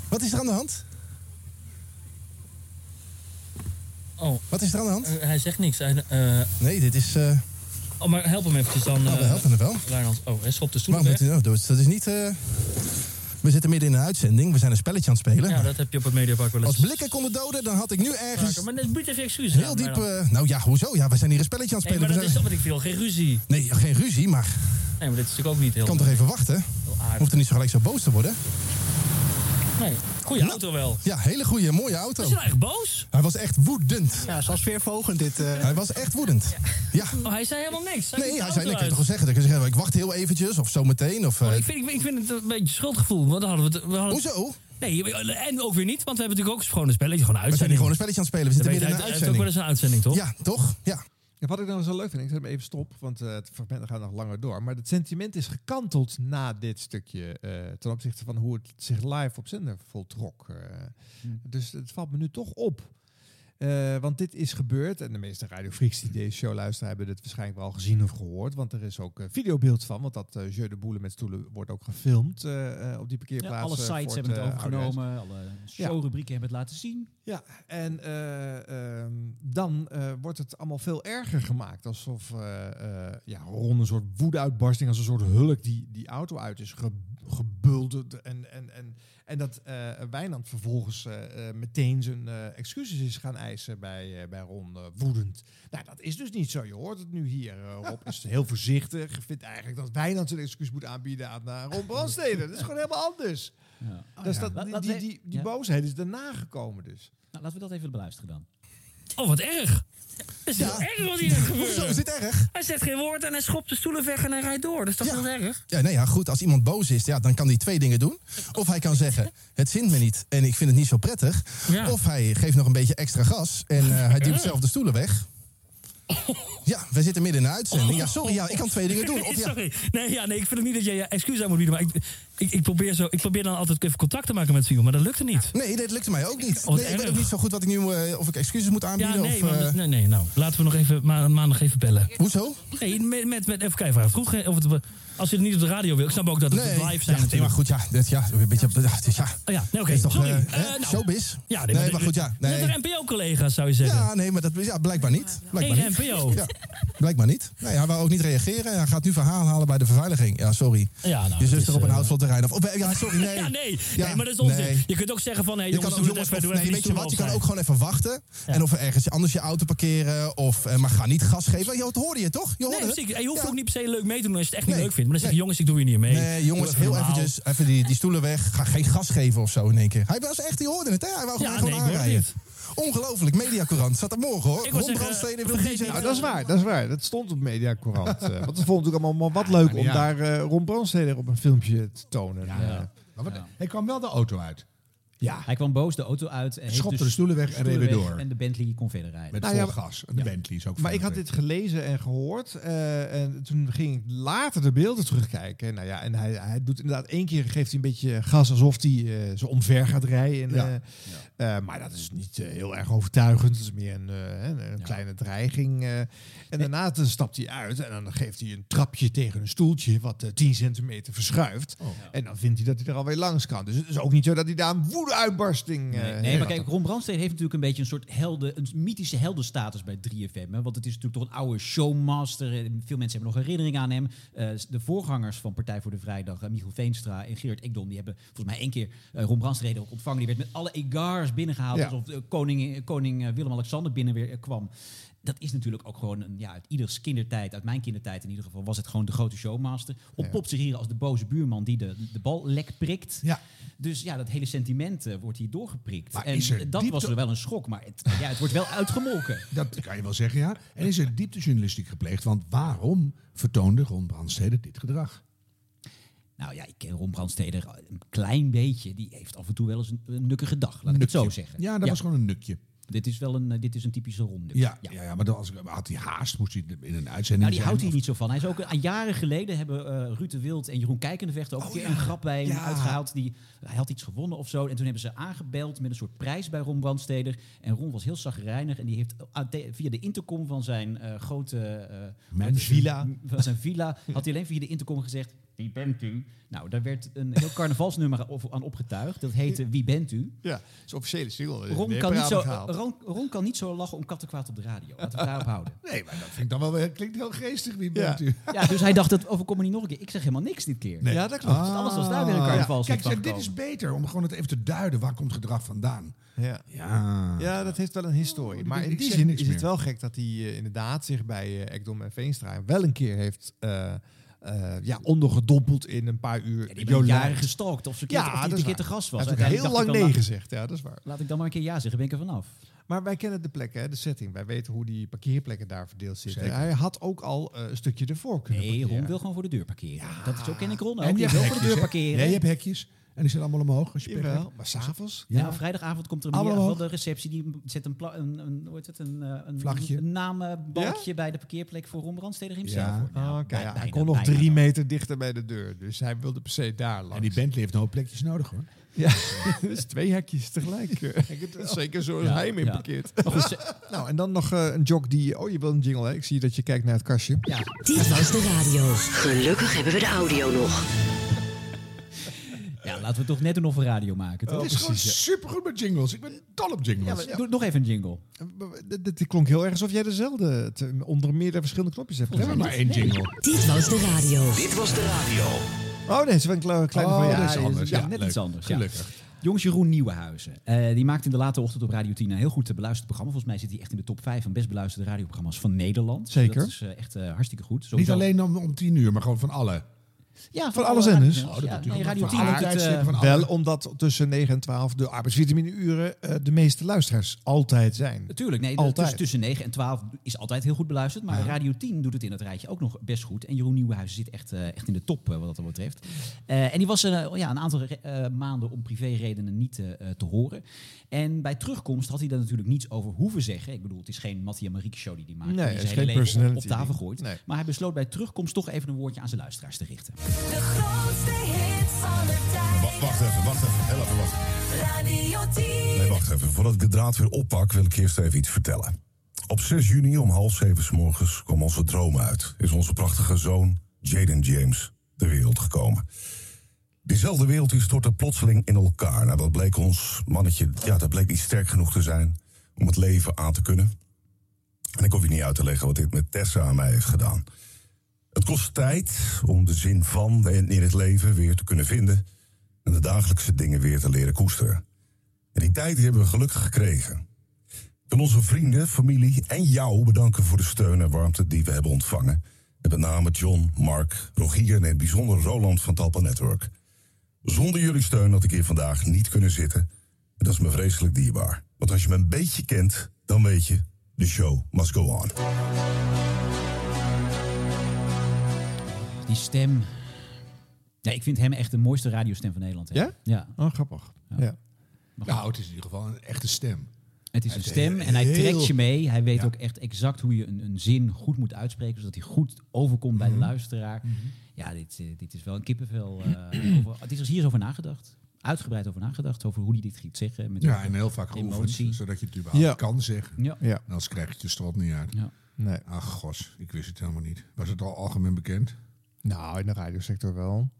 Wat is er aan de hand? Oh. Wat is er aan de hand? Uh, hij zegt niks. Hij, uh... Nee, dit is... Uh... Oh, maar help hem eventjes dan. Oh, we helpen hem wel. Uh, oh, hij schopt de stoel weg. Maar, nou, dat is niet... Uh... We zitten midden in een uitzending. We zijn een spelletje aan het spelen. Ja, dat heb je op het Mediapark wel eens. Als blikken konden doden, dan had ik nu ergens... Vaker, maar dat biedt even excuses heel aan, diep... Uh, nou ja, hoezo? Ja, we zijn hier een spelletje aan het spelen. Nee, maar dat zijn... is toch wat ik wil. Geen ruzie. Nee, geen ruzie, maar... Nee, maar dit is natuurlijk ook niet heel... Ik kan toch even wachten? Hoeft er niet zo gelijk zo boos te worden? Nee, goede nou, auto wel. Ja, hele goede, mooie auto. Was hij nou echt boos? Hij was echt woedend. Ja, zoals veervogend dit. Uh... Hij was echt woedend. Ja. Ja. Oh, hij zei helemaal niks. Hij nee, hij zei, nee, ik kan toch wel zeggen. Ik, kan zeggen, ik wacht heel eventjes of zo meteen. Of, uh... oh, ik, vind, ik, ik vind het een beetje schuldgevoel. Want dan hadden we, we hadden... Hoezo? Nee, en ook weer niet, want we hebben natuurlijk ook gewoon een spelletje. Gewoon een we zijn hier gewoon een spelletje aan het spelen. We zitten midden in een uitzending. Het is ook wel eens een uitzending, toch? Ja, toch? Ja. Ja, wat ik dan zo leuk vind, ik zet hem even stop, want uh, het fragment gaat nog langer door. Maar het sentiment is gekanteld na dit stukje, uh, ten opzichte van hoe het zich live op zender voltrok. Uh, mm. Dus het valt me nu toch op. Uh, want dit is gebeurd, en de meeste radiofreaks die deze show luisteren hebben dit waarschijnlijk wel gezien of gehoord. Want er is ook uh, videobeeld van, want dat uh, Jeu de Boule met stoelen wordt ook gefilmd uh, op die parkeerplaats. Ja, alle sites uh, hebben het uh, overgenomen, alle showrubrieken ja. hebben het laten zien. Ja, en uh, uh, dan uh, wordt het allemaal veel erger gemaakt. Alsof uh, uh, ja, rond een soort woedeuitbarsting, als een soort hulk die, die auto uit is ge- gebulderd en... en, en En dat uh, Wijnand vervolgens uh, uh, meteen zijn uh, excuses is gaan eisen bij, uh, bij Ron uh, woedend. Nou, dat is dus niet zo. Je hoort het nu hier, uh, Rob. Is heel voorzichtig. Je vindt eigenlijk dat Wijnand zijn excuus moet aanbieden aan uh, Ron Brandstede. Dat is gewoon helemaal anders. Ja. Oh, dus ja. dat, die die, die, die ja. boosheid is daarna gekomen dus. Nou, laten we dat even beluisteren dan. Oh, wat erg. Dat is ja. heel erg wat hier gebeurt. Hoezo is dit erg? Hij zet geen woord en hij schopt de stoelen weg en hij rijdt door. Dat is toch ja. heel erg? Ja, nou ja, goed. Als iemand boos is, ja, dan kan hij twee dingen doen. Of hij kan zeggen, het zint me niet en ik vind het niet zo prettig. Ja. Of hij geeft nog een beetje extra gas en uh, hij duwt zelf de stoelen weg. Ja, we zitten midden in de uitzending. Ja, sorry, ja, ik kan twee dingen doen. Of ja. Sorry. Nee, ja, nee, ik vind ook niet dat jij ja, excuus aan moet bieden. Maar ik, ik, ik, probeer zo, ik probeer dan altijd even contact te maken met Simon, maar dat lukte niet. Nee, dat lukte mij ook niet. Oh, nee, ik weet ook niet zo goed wat ik nu, uh, of ik excuses moet aanbieden. Ja, nee, of, uh... maar, nee, nee, nou, laten we nog even ma- maandag even bellen. Hoezo? Nee, met, met, met even kijken, vraag goed, of het, als je het niet op de radio wil, ik snap ook dat het nee, live zijn. Ja, natuurlijk. Nee, maar goed, ja, dit, ja, een beetje, ja, dit, ja. Oh, ja, nee, oké, okay, sorry. Uh, uh, nou, showbiz. Ja, nee, maar, nee, maar goed, ja. Nee. Net de N P O-collega's zou je zeggen. Ja, nee, maar dat, ja, blijkbaar niet. Blijkbaar niet. N P O. Ja, blijkbaar niet. Nee, hij wou ook niet reageren. Hij gaat nu verhaal halen bij de beveiliging. Ja, sorry. Ja, nou, je zuster is, op een uh, houtvlotterrein. Of, of, ja, sorry, nee. Ja, nee. Ja, nee, maar dat is onzin. Nee. Je kunt ook zeggen van, hé, hey, jongens, doe het even. Doe nee, even weet je wat, je kan ook gewoon even wachten. Ja. En of ergens anders je auto parkeren. Of, uh, maar ga niet gas geven. Je hoorde je, toch? Je hoorde nee, het. En je hoeft ja. ook niet per se leuk mee te doen als je het echt niet nee. leuk vindt. Maar dan zeg je, jongens, ik doe hier niet mee. Nee, jongens, heel eventjes, even die, die stoelen weg. Ga geen gas geven of zo in één keer. Hij was echt, die hoorde het, hè? Hij wou gewoon, ja, gewoon nee, aanrijden. Ongelooflijk, Mediacourant. Zat er morgen, hoor. Ron Brandstede wil die zeggen. Dat is waar, dat is waar. Dat stond op Mediacourant. Want het vond natuurlijk allemaal wat leuk om daar Ron Brandstede op een filmpje te tonen. Hij kwam wel de auto uit. Ja. Hij kwam boos de auto uit. En schopte dus de stoelen weg en reed weer door. En de Bentley kon verder rijden. Met nou vol ja, gas. De ja. Bentley is ook verder. Maar ik had dit gelezen en gehoord. Uh, en toen ging ik later de beelden terugkijken. Nou ja, en hij, hij doet inderdaad één keer geeft hij een beetje gas alsof hij uh, zo omver gaat rijden. En, ja. Uh, ja. Uh, maar dat is niet uh, heel erg overtuigend. Het is meer een, uh, een, een ja. kleine dreiging. Uh, en nee. daarna stapt hij uit en dan geeft hij een trapje tegen een stoeltje wat uh, tien centimeter verschuift. Oh. Ja. En dan vindt hij dat hij er alweer langs kan. Dus het is ook niet zo dat hij daar een woede uitbarsting. Nee, uh, nee maar kijk, Ron Brandstede heeft natuurlijk een beetje een soort helden, een mythische heldenstatus bij drie F M. Hè? Want het is natuurlijk toch een oude showmaster. Veel mensen hebben nog herinnering aan hem. Uh, de voorgangers van Partij voor de Vrijdag, uh, Michiel Veenstra en Gerard Ekdom, die hebben volgens mij één keer uh, Ron Brandstede ook ontvangen. Die werd met alle egards binnengehaald, ja. alsof uh, koning, koning uh, Willem-Alexander binnen weer uh, kwam. Dat is natuurlijk ook gewoon, een, ja, uit ieders kindertijd, uit mijn kindertijd in ieder geval, was het gewoon de grote showmaster. Oppopt zich hier als de boze buurman die de, de bal lek prikt. Ja. Dus ja, dat hele sentiment uh, wordt hier doorgeprikt. Maar en dat diepte... was er wel een schok, maar het, ja, het wordt wel uitgemolken. Dat kan je wel zeggen, ja. En is er dieptejournalistiek gepleegd, want waarom vertoonde Ron Brandstede dit gedrag? Nou ja, ik ken Ron Brandstede een klein beetje. Die heeft af en toe wel eens een, een nukkige dag, laat nukje. Ik het zo zeggen. Ja, dat ja. was gewoon een nukje. Dit is wel een, dit is een typische ronde. Ja, ja. ja, ja maar dan als, had hij haast, moest hij in een uitzending Nou, die zijn, houdt hij of... niet zo van. Hij is ook, een, jaren geleden hebben uh, Ruud de Wild en Jeroen Kijkendevecht ook oh, een keer ja. een grap bij hem ja. uitgehaald. Die, hij had iets gewonnen of zo. En toen hebben ze aangebeld met een soort prijs bij Ron Brandstede. En Ron was heel chagrijnig. En die heeft via de intercom van zijn uh, grote... Uh, villa. Van zijn villa had hij alleen via de intercom gezegd... Wie bent u? Nou, daar werd een heel carnavalsnummer aan opgetuigd. Dat heette Wie bent u? Ja, dat is officiële single. Ron kan, niet zo, Ron, Ron kan niet zo lachen om kattenkwaad op de radio. Laten we het daarop houden. Nee, maar dat vind ik dan wel, het klinkt heel geestig. Wie bent ja. u? Ja, dus hij dacht, dat overkomt me niet nog een keer. Ik zeg helemaal niks dit keer. Nee. Ja, dat klopt. Ah, dus alles was daar weer een carnavalsnummer. Ja. Kijk, dit is beter om gewoon het even te duiden. Waar komt gedrag vandaan? Ja, ja. ja dat heeft wel een historie. Oh, maar in die zin is meer. Het wel gek dat hij uh, inderdaad zich bij uh, Ekdom en Veenstra wel een keer heeft... Uh, Uh, ja, ondergedompeld in een paar uur. Ja, die ben jaren gestalkt of ze een keer, ja, of die een keer te gast was. Hij heeft heel lang nee gezegd, ja, dat is waar. Laat ik dan maar een keer ja zeggen, ben ik er vanaf. Maar wij kennen de plekken, hè, de setting. Wij weten hoe die parkeerplekken daar verdeeld zitten. Zeker. Hij had ook al uh, een stukje ervoor kunnen Nee, parkeren. Ron wil gewoon voor de deur parkeren. Ja. Dat is, zo ken ik Ron ook. En je, je wil voor de deur parkeren. Nee, je hebt hekjes. En die zijn allemaal omhoog. Als je Jawel, maar s'avonds? Ja, ja, vrijdagavond komt er een meer, de receptie. Die zet een, pla- een, een, hoe heet het, een, een, Vlagje. een namenbalkje ja? bij de parkeerplek voor Ron Brandsteder himself. Ja. Nou, oh, okay, ja. Hij kon nog drie meter nog. dichter bij de deur. Dus hij wilde per se daar langs. En die Bentley heeft nog plekjes nodig, hoor. Ja, dus twee hekjes tegelijk. Zeker zoals ja, hij mee ja. parkeert. Nou, en dan nog uh, een jock die... Oh, je wil een jingle, hè? Ik zie dat je kijkt naar het kastje. Ja. Dit was de radio. Gelukkig hebben we de audio nog. Ja, laten we toch net een of een radio maken. Toch? Oh, het is precies, gewoon ja. supergoed met jingles. Ik ben dol op jingles. Ja, maar, ja. Doe nog even een jingle. Dit klonk heel erg alsof jij dezelfde te, onder meerdere verschillende knopjes hebt. We hebben maar één jingle. Dit was de radio. Dit was de radio. Oh nee, ze waren een kleine oh, van ja, is anders. Ja, ja, net leuk. iets anders. Ja. Gelukkig. Jongens Jeroen Nieuwenhuizen. Uh, die maakt in de late ochtend op Radio tien een heel goed te beluisterd programma. Volgens mij zit hij echt in de top vijf van best beluisterde radioprogramma's van Nederland. Zeker. Dat is uh, echt uh, hartstikke goed. Sowieso. Niet alleen om, om tien uur, maar gewoon van alle. Ja, van, van alle zenders. Oh, ja, nee, Radio tien het, het, uh, wel omdat tussen negen en twaalf de arbeidsvitamine-uren uh, de meeste luisteraars altijd zijn. Natuurlijk, nee, altijd. Dus tussen negen en twaalf is altijd heel goed beluisterd. Maar ja. Radio tien doet het in het rijtje ook nog best goed. En Jeroen Nieuwenhuizen zit echt, uh, echt in de top uh, wat dat betreft. Uh, en die was uh, ja, een aantal re- uh, maanden om privéredenen niet uh, te horen. En bij terugkomst had hij daar natuurlijk niets over hoeven zeggen. Ik bedoel, het is geen Mattie en Marieke show die die maakt. Nee, die is hele leven op, op tafel gooit. Nee. Maar hij besloot bij terugkomst toch even een woordje aan zijn luisteraars te richten. De grootste hit van de tijd. W- wacht even, wacht even, heel even, wacht. Radio tien. Nee, wacht even. Voordat ik de draad weer oppak, wil ik eerst even iets vertellen. Op zes juni om half zeven 's morgens kwam onze droom uit. Is onze prachtige zoon, Jaden James, de wereld gekomen. Diezelfde wereld die stortte plotseling in elkaar. Nou, dat bleek ons mannetje, ja, dat bleek niet sterk genoeg te zijn om het leven aan te kunnen. En ik hoef je niet uit te leggen wat dit met Tessa aan mij heeft gedaan. Het kost tijd om de zin van en in het leven weer te kunnen vinden en de dagelijkse dingen weer te leren koesteren. En die tijd hebben we gelukkig gekregen. Ik wil onze vrienden, familie en jou bedanken voor de steun en warmte die we hebben ontvangen. En met name John, Mark, Rogier en in het bijzonder Roland van Talpa Network. Zonder jullie steun had ik hier vandaag niet kunnen zitten. En dat is me vreselijk dierbaar. Want als je me een beetje kent, dan weet je, de show must go on. Die stem. Ja, ik vind hem echt de mooiste radiostem van Nederland. Hè? Ja? Ja. Oh, grappig. Ja. Ja. Nou, het is in ieder geval een echte stem. Het is hij een stem heel, en hij heel... trekt je mee. Hij weet ja. ook echt exact hoe je een, een zin goed moet uitspreken, zodat hij goed overkomt mm-hmm. bij de luisteraar. Mm-hmm. Ja, dit, dit is wel een kippenvel. Uh, over, het is er hier over nagedacht. Uitgebreid over nagedacht, over hoe hij dit gaat zeggen. Met ja, en heel vaak geoefend, zodat je het überhaupt ja. kan zeggen. Ja. Ja. En anders krijg je het je strot niet uit. Ja. Nee. Ach, gos, ik wist het helemaal niet. Was het al algemeen bekend? Nou, in de radiosector wel.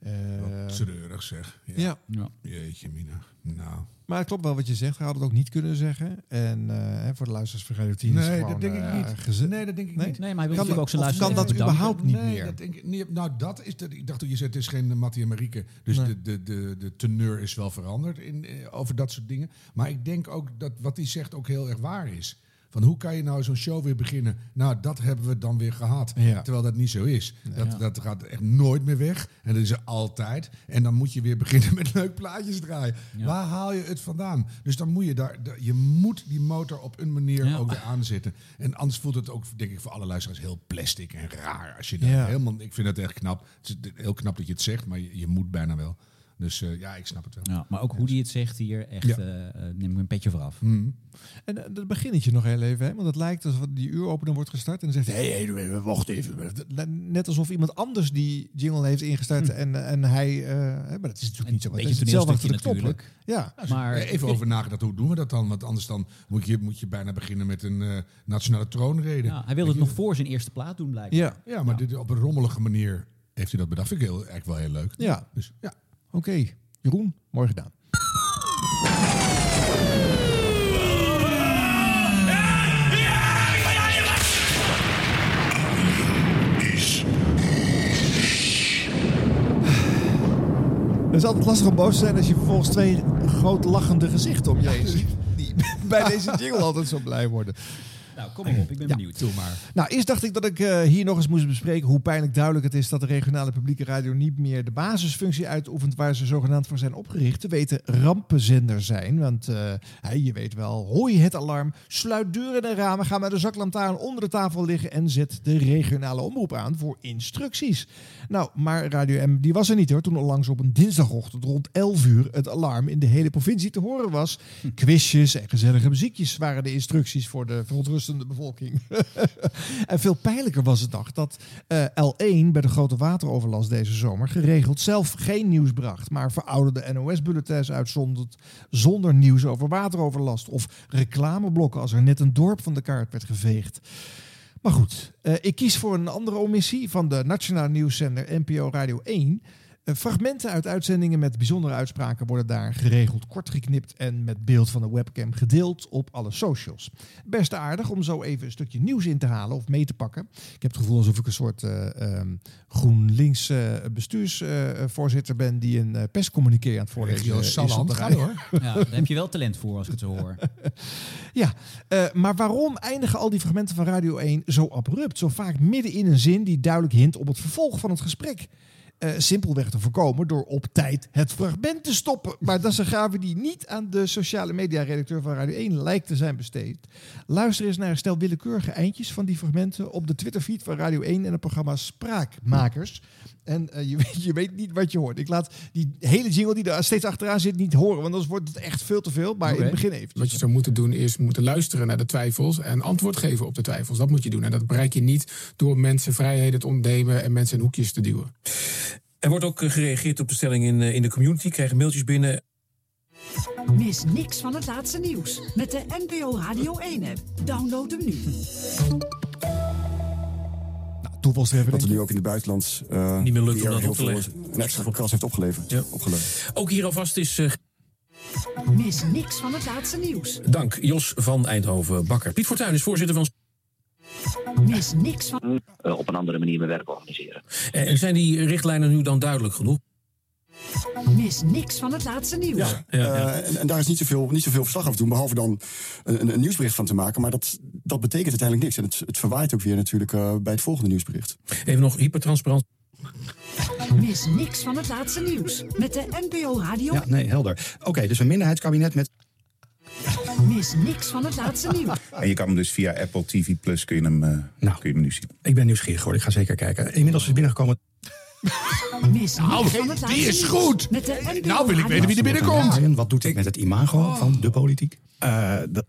Uh, Treurig zeg. Ja. Ja. Ja. Jeetje mina. Nou. Maar het klopt wel wat je zegt. Hij had het ook niet kunnen zeggen. En uh, voor de luisteraars van Radio tien nee, is het gewoon... Dat denk ik niet. Uh, geze- nee, dat denk ik nee? niet. Nee, maar hij wil natuurlijk ook zijn luisteraars kan dat bedanken? Überhaupt niet nee, meer? Dat denk ik, nee, nou, dat is... Dat, ik dacht toen je zei, het is geen Mattie en Marieke. Dus nee. de, de, de, de teneur is wel veranderd in, uh, over dat soort dingen. Maar ik denk ook dat wat hij zegt ook heel erg waar is. Van hoe kan je nou zo'n show weer beginnen? Nou, dat hebben we dan weer gehad. Ja. Terwijl dat niet zo is. Nee, dat, ja. dat gaat echt nooit meer weg. En dat is er altijd. En dan moet je weer beginnen met leuk plaatjes draaien. Ja. Waar haal je het vandaan? Dus dan moet je daar... Je moet die motor op een manier ja. ook weer aanzetten. En anders voelt het ook, denk ik, voor alle luisteraars heel plastic en raar. Als je dat ja. helemaal... Ik vind dat echt knap. Het is heel knap dat je het zegt, maar je, je moet bijna wel. Dus uh, ja, ik snap het wel. Ja, maar ook hoe die het zegt hier, echt ja. uh, neem ik een petje vooraf. Mm. En uh, dat beginnetje nog heel even, hè? Want het lijkt alsof die uuropener wordt gestart en dan zegt hij, hey, hey, wacht even. Net alsof iemand anders die jingle heeft ingestart mm. en, en hij, uh, maar dat is natuurlijk en niet zo. Beetje toneelstukje natuurlijk. Ja. Nou, maar even over nagedacht, hoe doen we dat dan? Want anders dan moet je, moet je bijna beginnen met een uh, nationale troonrede. Ja, hij wilde het nog voor zijn eerste plaat doen blijkbaar. Ja, ja maar ja. dit op een rommelige manier. heeft u dat bedacht? Vind ik heel, eigenlijk wel heel leuk. Ja. Dus ja, oké. Okay. Jeroen, mooi gedaan. Het is altijd lastig om boos te zijn als je vervolgens twee groot lachende gezichten om je heen ziet. Die bij deze jingle altijd zo blij worden. Nou, kom maar op. Ik ben ja. benieuwd. Doe maar. Nou, eerst dacht ik dat ik uh, hier nog eens moest bespreken hoe pijnlijk duidelijk het is dat de regionale publieke radio niet meer de basisfunctie uitoefent waar ze zogenaamd voor zijn opgericht. Te weten rampenzender zijn. Want uh, je weet wel, hooi het alarm, sluit deuren en ramen, ga met de zaklantaarn onder de tafel liggen en zet de regionale omroep aan voor instructies. Nou, maar Radio M, die was er niet hoor. Toen onlangs op een dinsdagochtend rond elf uur het alarm in de hele provincie te horen was. Hm. Quizjes en gezellige muziekjes waren de instructies voor de verontrustende de bevolking. En veel pijnlijker was het nog dat uh, L één bij de grote wateroverlast deze zomer geregeld zelf geen nieuws bracht, maar verouderde N O S-bulletins uitzonderd zonder nieuws over wateroverlast of reclameblokken als er net een dorp van de kaart werd geveegd. Maar goed, uh, ik kies voor een andere omissie van de nationale nieuwszender N P O Radio één. Fragmenten uit uitzendingen met bijzondere uitspraken worden daar geregeld kort geknipt en met beeld van de webcam gedeeld op alle socials. Best aardig om zo even een stukje nieuws in te halen of mee te pakken. Ik heb het gevoel alsof ik een soort uh, um, GroenLinks uh, bestuursvoorzitter uh, ben die een uh, perscommuniqué aan het voorlezen is. Salland, ga door. Ja, daar heb je wel talent voor als ik het zo hoor. Ja, uh, maar waarom eindigen al die fragmenten van Radio één zo abrupt? Zo vaak midden in een zin die duidelijk hint op het vervolg van het gesprek. Uh, simpelweg te voorkomen door op tijd het fragment te stoppen. Maar dat is een gave die niet aan de sociale media-redacteur van Radio één lijkt te zijn besteed. Luister eens naar een stel willekeurige eindjes van die fragmenten op de Twitterfeed van Radio één en het programma Spraakmakers. En uh, je, weet, je weet niet wat je hoort. Ik laat die hele jingle die daar steeds achteraan zit niet horen, want anders wordt het echt veel te veel. Maar okay. In het begin even. Wat je zou moeten doen is moeten luisteren naar de twijfels en antwoord geven op de twijfels. Dat moet je doen. En dat bereik je niet door mensen vrijheden te ontnemen en mensen in hoekjes te duwen. Er wordt ook gereageerd op de stelling in, in de community. Krijgen mailtjes binnen. Mis niks van het laatste nieuws met de N P O Radio één-app. Download hem nu. Dat het nu ook in het buitenland uh, niet meer lukt om dat op te leggen. Een extra kras heeft opgeleverd. Ja. opgeleverd. Ook hier alvast is. Uh... Mis niks van het laatste nieuws. Dank, Jos van Eindhoven-Bakker. Piet Fortuyn is voorzitter van. Mis niks van. Uh, op een andere manier mijn werk organiseren. En uh, zijn die richtlijnen nu dan duidelijk genoeg? Mis niks van het laatste nieuws. Ja, ja, ja. Uh, en, en daar is niet zoveel, niet zoveel verslag over te doen, behalve dan een, een nieuwsbericht van te maken. Maar dat, dat betekent uiteindelijk niks. En het, het verwaait ook weer natuurlijk uh, bij het volgende nieuwsbericht. Even nog hypertransparant. Mis niks van het laatste nieuws met de N P O Radio. Ja, nee, helder. Oké, okay, dus een minderheidskabinet met. Mis niks van het laatste nieuws. En je kan hem dus via Apple T V Plus kun je hem, uh, nou, kun je hem nu zien. Ik ben nieuwsgierig geworden, ik ga zeker kijken. Inmiddels is binnengekomen. Mis nou, die is goed. Nou wil ik weten wie er binnenkomt. En wat doet ik met het imago oh. van de politiek? Uh, de...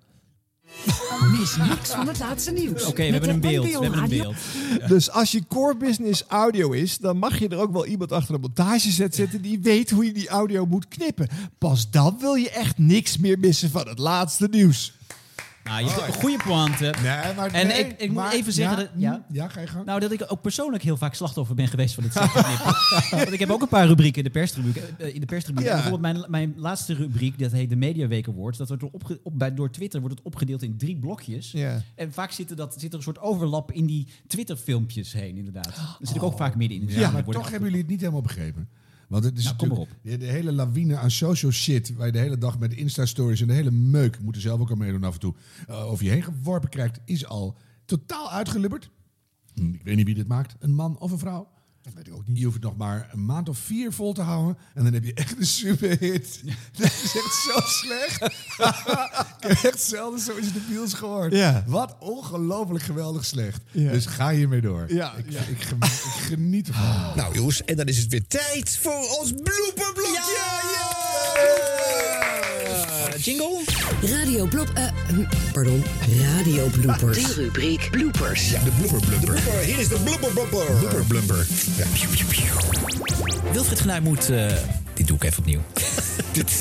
Mis niks van het laatste nieuws. Oké, okay, we hebben een beeld. We hebben een beeld. Ja. Dus als je core business audio is, dan mag je er ook wel iemand achter de montageset zetten die weet hoe je die audio moet knippen. Pas dan wil je echt niks meer missen van het laatste nieuws. Nou, je hebt oh, ja. een goede pointe. Nee, maar en nee, ik, ik maar, moet even zeggen... Ja, dat, ja. ja, ga je gang. Nou, dat ik ook persoonlijk heel vaak slachtoffer ben geweest van dit soort knippen. Want ik heb ook een paar rubrieken in de perstribune. In de perstribune. Ja. Bijvoorbeeld mijn, mijn laatste rubriek, dat heet de Media Week Awards. Dat wordt opge, op, bij, door Twitter wordt het opgedeeld in drie blokjes. Yeah. En vaak zit er, dat, zit er een soort overlap in die Twitter-filmpjes heen, inderdaad. Daar zit oh. ik ook vaak midden in. De ja, ja, maar toch hebben jullie het niet helemaal begrepen. Want het is nou, kom maar op. De, de hele lawine aan social shit, waar je de hele dag met Insta-stories en de hele meuk, moeten zelf ook al meedoen af en toe, uh, over je heen geworpen krijgt, is al totaal uitgelubberd. Hm, ik weet niet wie dit maakt, een man of een vrouw. Dat weet ik ook niet. Je hoeft het nog maar een maand of vier vol te houden. En dan heb je echt een superhit. Ja. Dat is echt zo slecht. Ik heb echt zelden zoiets debiels gehoord. Ja. Wat ongelooflijk geweldig slecht. Ja. Dus ga hiermee door. Ja, ik, ja. Ik, ik, ik geniet ervan. Oh. Nou jongens, en dan is het weer tijd voor ons blooperblokje. Ja, ja. Uh, jingle. Radio blop... Uh, pardon. Radio bloopers. De rubriek bloopers. Ja, de blooper blumper. Hier is de blooper blumper. Blooper blumper. Ja. Wilfried Genuij moet uh, Dit doe ik even opnieuw. Dit...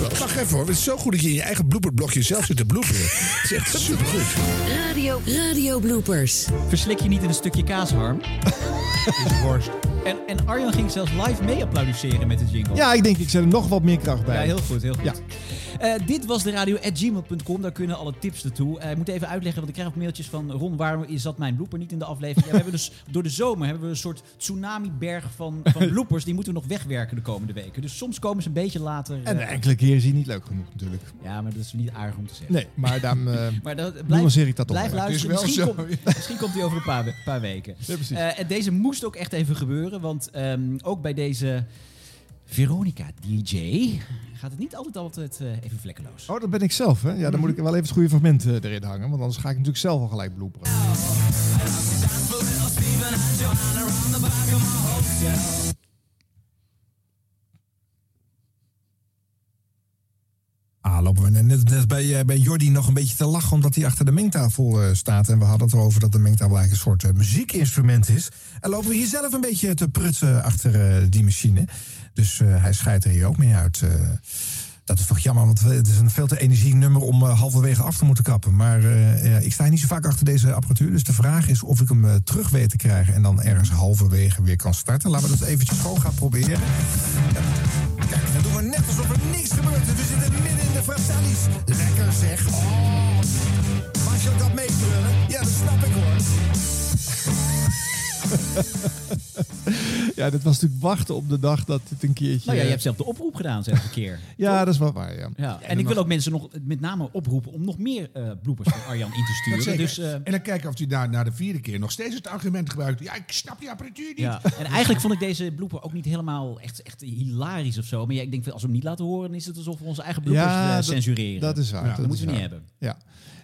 Wacht even hoor, het is zo goed dat je in je eigen blooperblokje zelf zit te bloeperen. Het is echt supergoed. Radio, radio bloopers. Verslik je niet in een stukje kaas, Harm? Dit is worst. En, en Arjan ging zelfs live mee applaudisseren met het jingle. Ja, ik denk, ik zet er nog wat meer kracht bij. Ja, heel goed, heel goed. Ja. Uh, dit was de radio at gmail dot com. Daar kunnen alle tips naartoe. Uh, ik moet even uitleggen, want ik krijg ook mailtjes van... Ron, waarom is dat mijn blooper niet in de aflevering? Ja, we hebben dus door de zomer hebben we een soort tsunami-berg van, van bloopers. Die moeten we nog wegwerken de komende weken. Dus soms komen ze een beetje later... Uh... En de enkele keer is die niet leuk genoeg, natuurlijk. Ja, maar dat is niet aardig om te zeggen. Nee, maar dan uh, maar dat, blijf, nuanceer ik dat op. Blijf luisteren. Dus misschien, kom, misschien komt die over een paar, paar weken. Ja, precies. Uh, en deze moest ook echt even gebeuren, want um, ook bij deze... Veronica D J gaat het niet altijd altijd uh, even vlekkeloos. Oh, dat ben ik zelf, hè? Ja, dan mm-hmm. moet ik wel even het goede fragment uh, erin hangen, want anders ga ik natuurlijk zelf al gelijk bloeperen. Ah, lopen we net, net bij, uh, bij Jordi nog een beetje te lachen, omdat hij achter de mengtafel uh, staat. En we hadden het erover dat de mengtafel eigenlijk een soort uh, muziekinstrument is. En lopen we hier zelf een beetje te prutsen achter uh, die machine. Dus uh, hij scheidt er hier ook mee uit. Uh, dat is toch jammer, want het is een veel te energiek nummer om uh, halverwege af te moeten kappen. Maar uh, ja, ik sta niet zo vaak achter deze apparatuur. Dus de vraag is of ik hem uh, terug weet te krijgen en dan ergens halverwege weer kan starten. Laten we dat eventjes gewoon gaan proberen. Ja. Kijk, dan doen we net alsof er niks gebeurt. We zitten midden in de Frasalis. Lekker zeg. Oh. Mag je dat meebrullen? Ja, dat snap ik hoor. Ja, dit was natuurlijk wachten op de dag dat dit een keertje... Nou ja, je hebt zelf de oproep gedaan, zeg een keer. Ja, toch? Dat is wel waar, ja. ja. En, en ik wil ook mensen nog met name oproepen om nog meer uh, bloopers van Arjan in te sturen. Dus, uh... en dan kijken of hij daar na de vierde keer nog steeds het argument gebruikt. Ja, ik snap die apparatuur niet. Ja. En eigenlijk vond ik deze blooper ook niet helemaal echt, echt hilarisch of zo. Maar ja, ik denk, als we hem niet laten horen, dan is het alsof we onze eigen bloopers ja, dat, censureren. Dat is waar. Ja, dat, dat moeten we waar. niet hebben. Ja.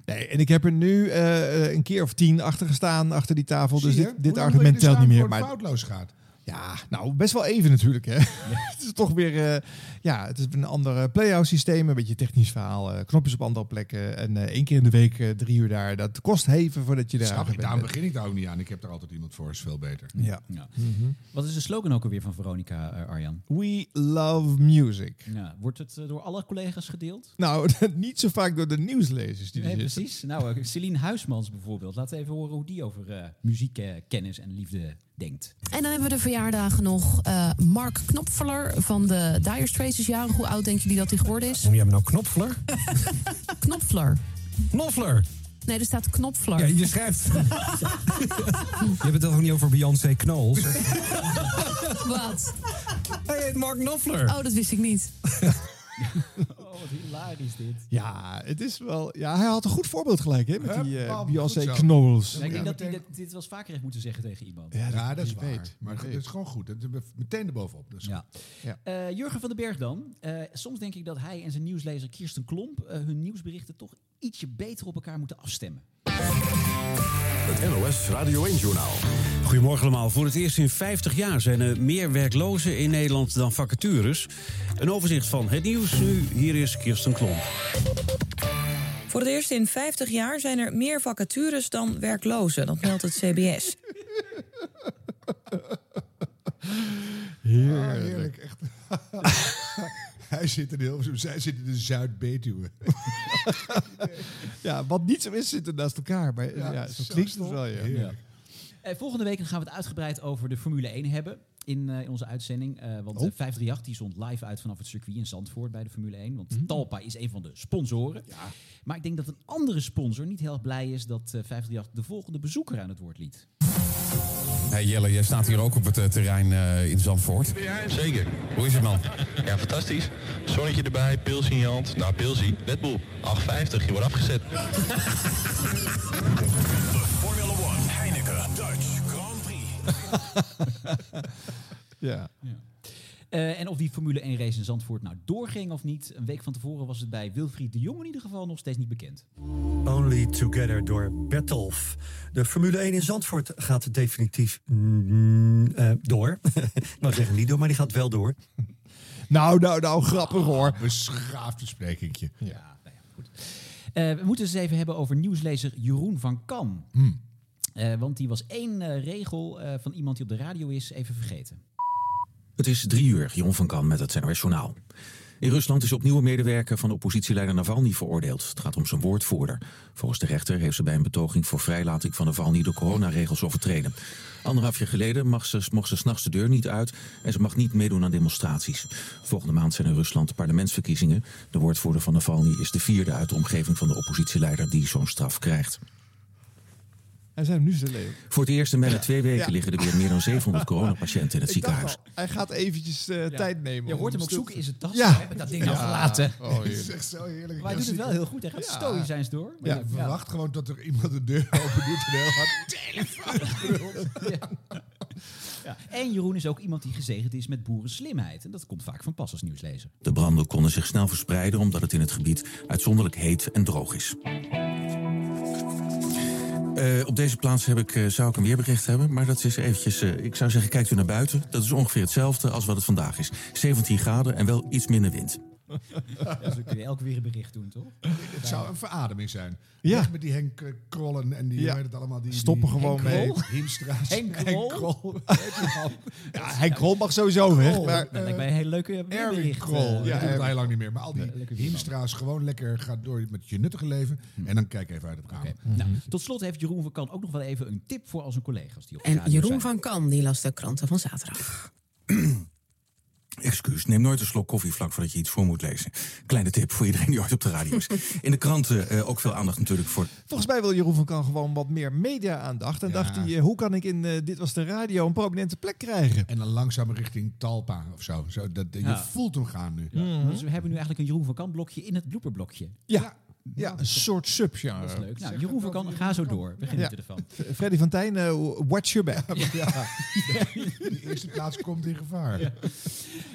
Nee, en ik heb er nu uh, een keer of tien achter gestaan, achter die tafel. Dus dit, dit argument telt niet meer. Maar het foutloos gaat. Ja, nou, best wel even natuurlijk. Hè? Ja. Het is toch weer uh, ja, het is een ander play-out systeem. Een beetje technisch verhaal. Uh, knopjes op andere plekken. En uh, één keer in de week uh, drie uur daar. Dat kost even voordat je daar... Snap ik, daarom begin ik daar ook niet aan. Ik heb er altijd iemand voor. Is veel beter. Ja. ja. Mm-hmm. Wat is de slogan ook alweer van Veronica, uh, Arjan? We love music. Ja, wordt het uh, door alle collega's gedeeld? Nou, niet zo vaak door de nieuwslezers. Die nee, precies. Nou, uh, Celine Huismans bijvoorbeeld. Laten we even horen hoe die over uh, muziek, uh, kennis en liefde... denkt. En dan hebben we de verjaardagen nog. Uh, Mark Knopfler van de Dire Straits is jarig. Hoe oud denk je die dat hij geworden is? Noem jij hem nou Knopfler? Knopfler. Knopfler? Nee, er staat Knopfler. Ja, je schrijft. Je hebt het ook niet over Beyoncé Knowles. Wat? Hij heet Mark Knopfler. Oh, dat wist ik niet. Oh, wat hilarisch dit. Ja, het is wel... Ja, hij had een goed voorbeeld gelijk, hè? Met die uh, Beyoncé Knowles. Ja, ik denk ja, dat hij dit, dit wel vaker heeft moeten zeggen tegen iemand. Ja, dat, ja, dat is waar. Weet. Maar dat is gewoon goed. Dat is meteen erbovenop. Dus ja. Ja. Uh, Jurgen van den Berg dan. Uh, soms denk ik dat hij en zijn nieuwslezer Kirsten Klomp... Uh, hun nieuwsberichten toch ietsje beter op elkaar moeten afstemmen. Het N O S Radio één-journaal. Goedemorgen allemaal. Voor het eerst in vijftig jaar zijn er meer werklozen in Nederland dan vacatures. Een overzicht van het nieuws nu. Hier is Kirsten Klomp. Voor het eerst in vijftig jaar zijn er meer vacatures dan werklozen. Dat meldt het C B S. Heerlijk. Ah, heerlijk, echt. Hij zit in Hilversum, zij zitten in de Zuid-Betuwe. Ja, wat niet zo is, zitten naast elkaar. Maar ja, ja, zo klinkt het wel, ja. Ja. Eh, volgende week gaan we het uitgebreid over de Formule één hebben in, uh, in onze uitzending. Uh, want oh. vijf drie acht die zond live uit vanaf het circuit in Zandvoort bij de Formule één. Want mm-hmm. Talpa is een van de sponsoren. Ja. Maar ik denk dat een andere sponsor niet heel erg blij is dat uh, vijf drie acht de volgende bezoeker aan het woord liet. Hey Jelle, jij staat hier ook op het uh, terrein uh, in Zandvoort. Ja, zeker. Hoe is het, man? Ja, fantastisch. Zonnetje erbij, pilsie in je hand. Nou, pilsie, Red Bull, acht vijftig, je wordt afgezet. Formula één, Heineken, Dutch Grand Prix. Ja. Ja. Uh, en of die Formule één race in Zandvoort nou doorging of niet... een week van tevoren was het bij Wilfried de Jong in ieder geval nog steeds niet bekend. Only Together door Bertolf. De Formule één in Zandvoort gaat definitief mm, uh, door. Ik wou zeggen niet door, maar die gaat wel door. Nou, nou, nou, grappig hoor. Beschaafd besprekingje. Ja, ja, nou ja, goed. Uh, we moeten het eens even hebben over nieuwslezer Jeroen van Kam. Hmm. Uh, want die was één uh, regel uh, van iemand die op de radio is even vergeten. Het is drie uur, Jeroen van Kan met het N O S Journaal. In Rusland is opnieuw een medewerker van de oppositieleider Navalny veroordeeld. Het gaat om zijn woordvoerder. Volgens de rechter heeft ze bij een betoging voor vrijlating van Navalny de coronaregels overtreden. Anderhalf jaar geleden mag ze, mocht ze 's nachts de deur niet uit en ze mag niet meedoen aan demonstraties. Volgende maand zijn in Rusland parlementsverkiezingen. De woordvoerder van Navalny is de vierde uit de omgeving van de oppositieleider die zo'n straf krijgt. Hij zijn nu zijn leven. Voor het eerst in bijna twee weken ja. liggen er weer meer dan zevenhonderd coronapatiënten in het ik ziekenhuis. Al, hij gaat eventjes uh, ja. tijd nemen. Je hoort hem ook zoeken in zijn tas. Ja. Met dat ding ja. afgelaten. Oh, dat is echt zo heerlijk. Maar hij doet het wel heel goed. Hij gaat ja. stoïcijns door. Ja. Ja. Verwacht ja. gewoon dat er iemand de deur open doet en heel hard telefoon. ja. Ja. En Jeroen is ook iemand die gezegend is met boerenslimheid. En dat komt vaak van pas als nieuwslezer. De branden konden zich snel verspreiden omdat het in het gebied uitzonderlijk heet en droog is. Uh, op deze plaats heb ik, uh, zou ik een weerbericht hebben, maar dat is eventjes... Uh, ik zou zeggen, kijkt u naar buiten. Dat is ongeveer hetzelfde als wat het vandaag is. zeventien graden en wel iets minder wind. Ja, zo kun je elk weerbericht doen, toch? Het zou een verademing zijn. Ja. Weg met die Henk uh, Krollen en die... Ja. Weet het allemaal, die stoppen die gewoon mee. Hiemstra's. Henk Krol. Ja, Henk Krol mag sowieso weg. Dat lijkt mij een hele leuke weerbericht. Krol. Ja, dat doet heel lang niet meer. Maar al die Hiemstra's gewoon lekker gaat door met je nuttige leven. Hmm. En dan kijk even uit het raam. Okay. Hmm. Nou, tot slot heeft Jeroen van Kan ook nog wel even een tip voor al zijn collega's. Die op en Jeroen zijn. Van Kan, die las de kranten van zaterdag. Excuus, neem nooit een slok koffie vlak voordat je iets voor moet lezen. Kleine tip voor iedereen die ooit op de radio is. In de kranten uh, ook veel aandacht natuurlijk voor... Volgens mij wil Jeroen van Kan gewoon wat meer media-aandacht. En ja. dacht hij, uh, hoe kan ik in uh, Dit Was de Radio een prominente plek krijgen? En dan langzaam richting Talpa of zo. zo dat, uh, ja. Je voelt hem gaan nu. Ja. Mm-hmm. Dus we hebben nu eigenlijk een Jeroen van Kan-blokje in het blooperblokje. Ja. ja. Ja, een soort subgenre. Dat is leuk. Nou, Jeroen van Kan, ga zo door. We genieten ervan. Ja. Freddy van Tijn, uh, watch your back. Ja. Ja. De eerste plaats komt in gevaar. Ja,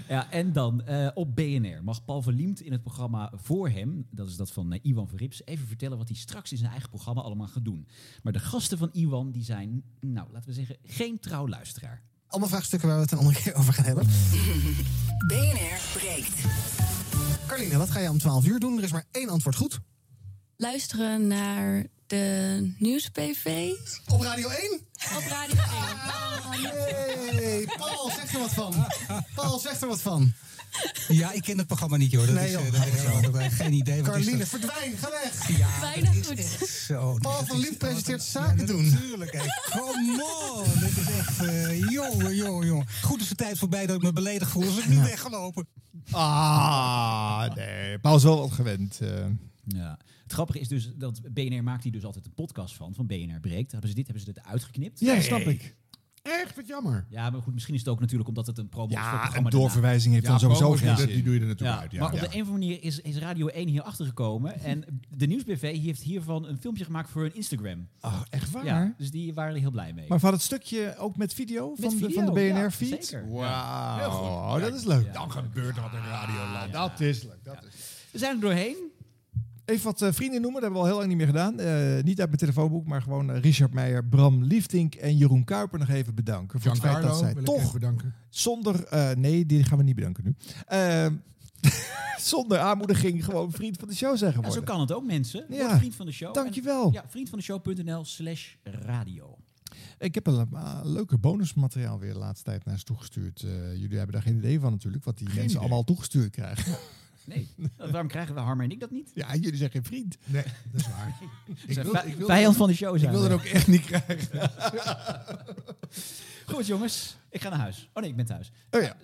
ja en dan uh, op B N R mag Paul Verliemd in het programma Voor Hem, dat is dat van uh, Iwan Verrips, even vertellen wat hij straks in zijn eigen programma allemaal gaat doen. Maar de gasten van Iwan, die zijn, nou, laten we zeggen, geen trouw luisteraar. Allemaal vraagstukken waar we het een andere keer over gaan hebben. B N R breekt. Carline, wat ga je om twaalf uur doen? Er is maar één antwoord goed. Luisteren naar de nieuws-P V. Op Radio één? Op Radio één. Ah, nee. Paul, zegt er wat van. Paul, zegt er wat van. Ja, ik ken het programma niet, joh. Dat nee, joh. Is, uh, dat is, uh, geen idee. Carline, verdwijn, ga weg. Ja, dat is echt zo. Paul van Liep presenteert Zaken ja, Doen. Natuurlijk, hé. Come on. Dit is echt... Uh, jongen, jongen, jongen. Goed is de tijd voorbij dat ik me beledigd voel. Dus ik ben nu weggelopen. Ah, nee. Paul is wel wat gewend. Uh. Ja. Het grappige is dus dat B N R maakt hier dus altijd een podcast van, van B N R Breekt. Hebben ze dit, hebben ze dit uitgeknipt? Ja, snap ik. Echt, wat jammer. Ja, maar goed, misschien is het ook natuurlijk omdat het een promo-programma is. Ja, een doorverwijzing heeft ja, dan sowieso geen zin. Die doe je er natuurlijk ja. uit. Ja. Maar op de een of andere manier is, is Radio één hier achtergekomen. En de Nieuws-B V heeft hiervan een filmpje gemaakt voor hun Instagram. Oh, echt waar? Ja, dus die waren er heel blij mee. Maar van het stukje ook met video met van de, video, van de B N R-feed? Ja, wauw, ja, dat is leuk. Ja, dan gebeurt dat in Radioland. Ja. Dat is leuk. Dat ja. is. We zijn er doorheen. Even wat uh, vrienden noemen, dat hebben we al heel lang niet meer gedaan. Uh, niet uit mijn telefoonboek, maar gewoon uh, Richard Meijer, Bram Liefdink en Jeroen Kuiper nog even bedanken. Voor Jan het feit Carlo, dat zij toch bedanken. Zonder, uh, nee, die gaan we niet bedanken nu. Uh, zonder aanmoediging gewoon vriend van de show zeggen worden. Ja, zo kan het ook, mensen. Word ja, vriend van de show. Dankjewel. En, ja, vriend van de show punt n l slash radio. Ik heb een uh, leuke bonusmateriaal weer de laatste tijd naar ze toegestuurd. Uh, jullie hebben daar geen idee van natuurlijk, wat die geen mensen idee. allemaal toegestuurd krijgen. Ja. Nee, waarom krijgen we Harm en ik dat niet? Ja, jullie zijn geen vriend. Nee, dat is waar. Ik wil, ik wil, vijand van de show zijn. Ik wil er ook echt niet krijgen. Goed jongens, ik ga naar huis. Oh nee, ik ben thuis. Oh ja.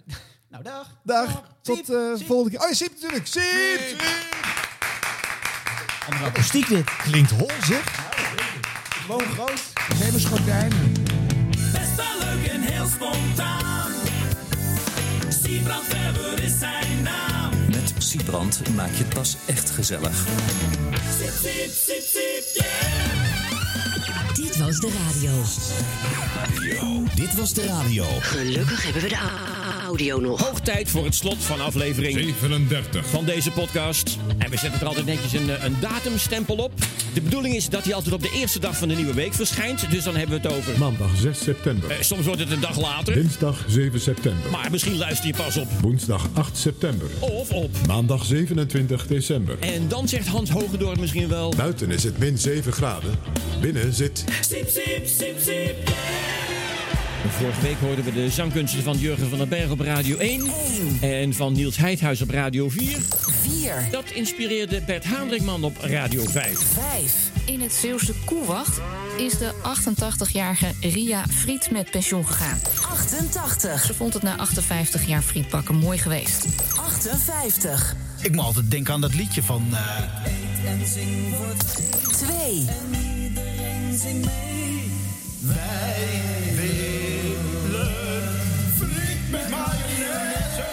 Nou, dag. Dag. dag. Tot de uh, volgende keer. Oh, je Siep natuurlijk. Siep! Wat akoestiek dit. Klinkt hol, zeg. Gewoon groot. Neem een schotijn. Best wel leuk en heel spontaan. Siebrand Verber is zijn naam. Met Siebrand maak je het pas echt gezellig. Sip, sip, sip, sip, yeah. Dit was de radio. radio. Dit was de radio. Gelukkig hebben we de audio nog. Hoog tijd voor het slot van aflevering zevenendertig van deze podcast. En we zetten er altijd netjes een, een datumstempel op. De bedoeling is dat hij altijd op de eerste dag van de nieuwe week verschijnt. Dus dan hebben we het over... Maandag zes september. Uh, soms wordt het een dag later. Dinsdag zeven september. Maar misschien luister je pas op... Woensdag acht september. Of op... Maandag zevenentwintig december. En dan zegt Hans Hogendoorn misschien wel... Buiten is het min zeven graden. Binnen zit... Sip, sip, sip, sip. Yeah. Vorige week hoorden we de zangkunsten van Jurgen van den Berg op Radio één. En van Niels Heidhuis op Radio vier. vier. Dat inspireerde Bert Haandrinkman op Radio vijf. vijf. In het Zeeuwse Koewacht is de achtentachtigjarige Ria Friet met pensioen gegaan. achtentachtig. Ze vond het na achtenvijftig jaar frietbakken mooi geweest. achtenvijftig. Ik moet altijd denken aan dat liedje van... Uh... twee. En iedereen zingt mee. Wij willen friet met mayonaise.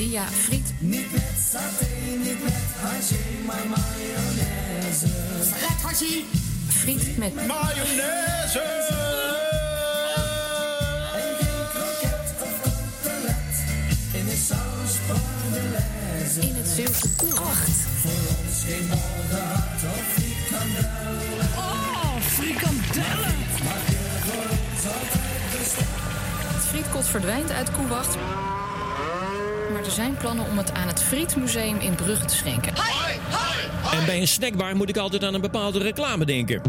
Ria Friet. Niet met saté, niet met haché, maar mayonaise. Fred haché. Friet met mayonaise. En geen kroket of kotelet. In de saus bordelaise. In het Zeeuwse Koewacht. Voor ons geen balde hart of frikandellen. Oh, frikandellen! Het frietkot verdwijnt uit Koewacht. Maar er zijn plannen om het aan het Frietmuseum in Brugge te schenken. Hoi, hoi, hoi. En bij een snackbar moet ik altijd aan een bepaalde reclame denken.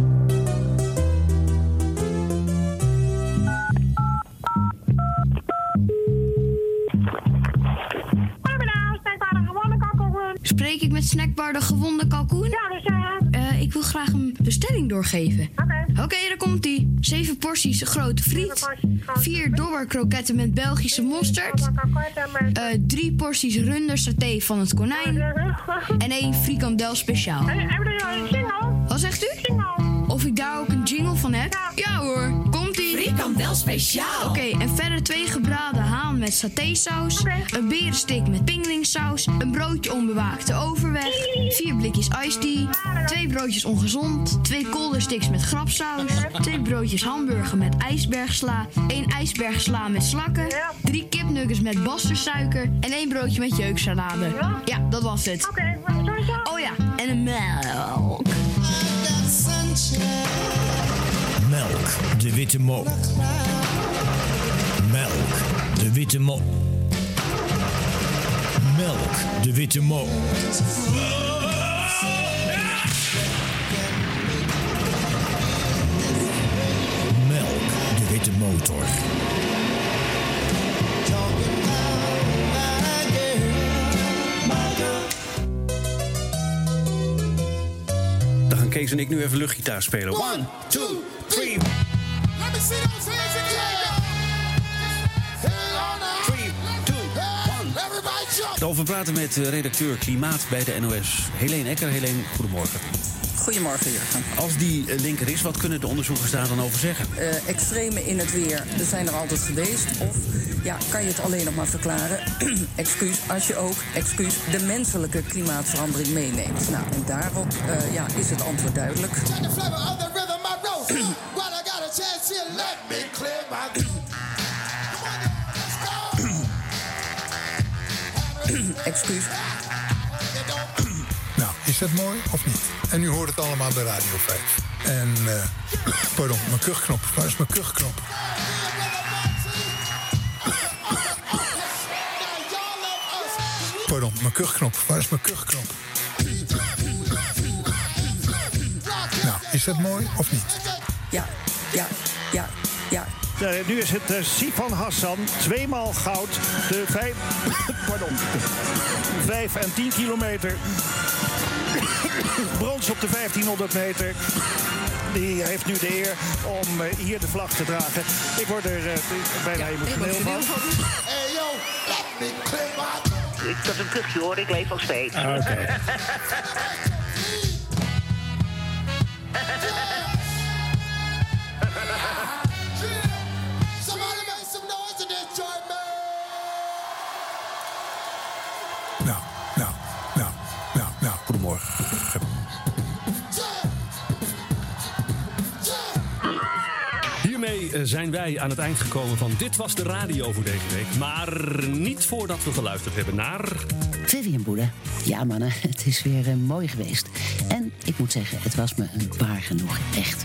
Spreek ik met snackbar de gewonde kalkoen? Ja, dus ja. Uh, ik wil graag een bestelling doorgeven. Oké. Okay. Oké, okay, daar komt ie. Zeven porties grote friet. Vier dobberkroketten met Belgische mosterd. Uh, drie porties rundersaté van het konijn. En één frikandel speciaal. Hebben jullie al een jingle? Wat zegt u? Jingle. Of ik daar ook een jingle van heb? Ja, ja hoor, komt ie. Frikandel speciaal. Oké, okay, en verder twee gebraden haan met satésaus. Okay. Een berensteek met pinglingsaus. Een broodje onbewaakte overweg. Vier blikjes iced tea. Twee broodjes ongezond. Twee koldersticks met grapsaus. Twee broodjes hamburger met ijsbergsla. Eén ijsbergsla met slakken. Drie kipnuggets met bastersuiker. En één broodje met jeuksalade. Ja, dat was het. Oké, oh ja, en een melk. Melk, de witte mok. Melk, de witte mok. Melk, de witte mok. Melk, de witte motor. Dan gaan Kees en ik nu even luchtgitaar spelen. One, two, three. Let me see those hands again. Daarover praten met redacteur Klimaat bij de N O S. Helene Ekker. Helene, goedemorgen. Goedemorgen, Jurgen. Als die link er is, wat kunnen de onderzoekers daar dan over zeggen? Uh, extreme in het weer, er zijn er altijd geweest. Of ja, kan je het alleen nog maar verklaren? excuus, als je ook excuus, de menselijke klimaatverandering meeneemt. Nou, en daarop uh, ja, is het antwoord duidelijk. Excuus. Nou, is dat mooi of niet? En nu hoort het allemaal bij Radio vijf. En, uh, pardon, mijn kuchknop. Waar is mijn kuchknop? Pardon, mijn kuchknop. Waar is mijn kuchknop? Nou, is dat mooi of niet? Ja, ja, ja, ja. Uh, nu is het uh, Sifan Hassan, tweemaal goud, de vijf, pardon, vijf en tien kilometer. Brons op de vijftienhonderd meter. Die heeft nu de eer om uh, hier de vlag te dragen. Ik word er uh, bijna ja, emotioneel van. Hey yo, let me claim my... Ik was een kuchje hoor, ik leef nog steeds. Ah, okay. Zijn wij aan het eind gekomen van Dit Was de Radio voor deze week. Maar niet voordat we geluisterd hebben naar... Vivian Boele. Ja mannen, het is weer uh, mooi geweest. En ik moet zeggen, het was me een waar genoeg, echt.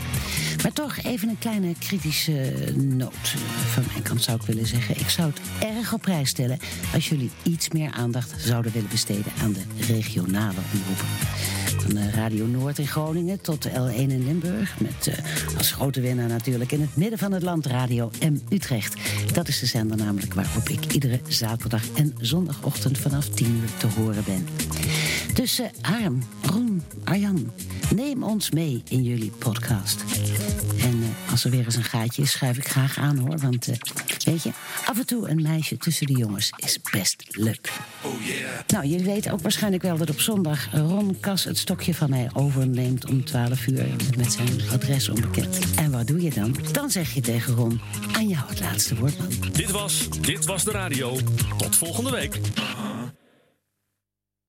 Maar toch even een kleine kritische noot. Van mijn kant zou ik willen zeggen... ik zou het erg op prijs stellen... als jullie iets meer aandacht zouden willen besteden aan de regionale omroepen. van Radio Noord in Groningen tot L één in Limburg. Met uh, als grote winnaar natuurlijk in het midden van het land Radio M Utrecht. Dat is de zender namelijk waarop ik iedere zaterdag en zondagochtend vanaf tien uur te horen ben. Dus uh, Harm, Ron, Arjan, neem ons mee in jullie podcast. En uh, als er weer eens een gaatje is, schuif ik graag aan hoor. Want uh, weet je, af en toe een meisje tussen de jongens is best leuk. Oh yeah. Nou, jullie weten ook waarschijnlijk wel dat op zondag Ron Kas het stokje van mij overneemt om twaalf uur met zijn adres onbekend. En wat doe je dan? Dan zeg je tegen Ron, aan jou het laatste woord man. Dit was, dit was de radio. Tot volgende week.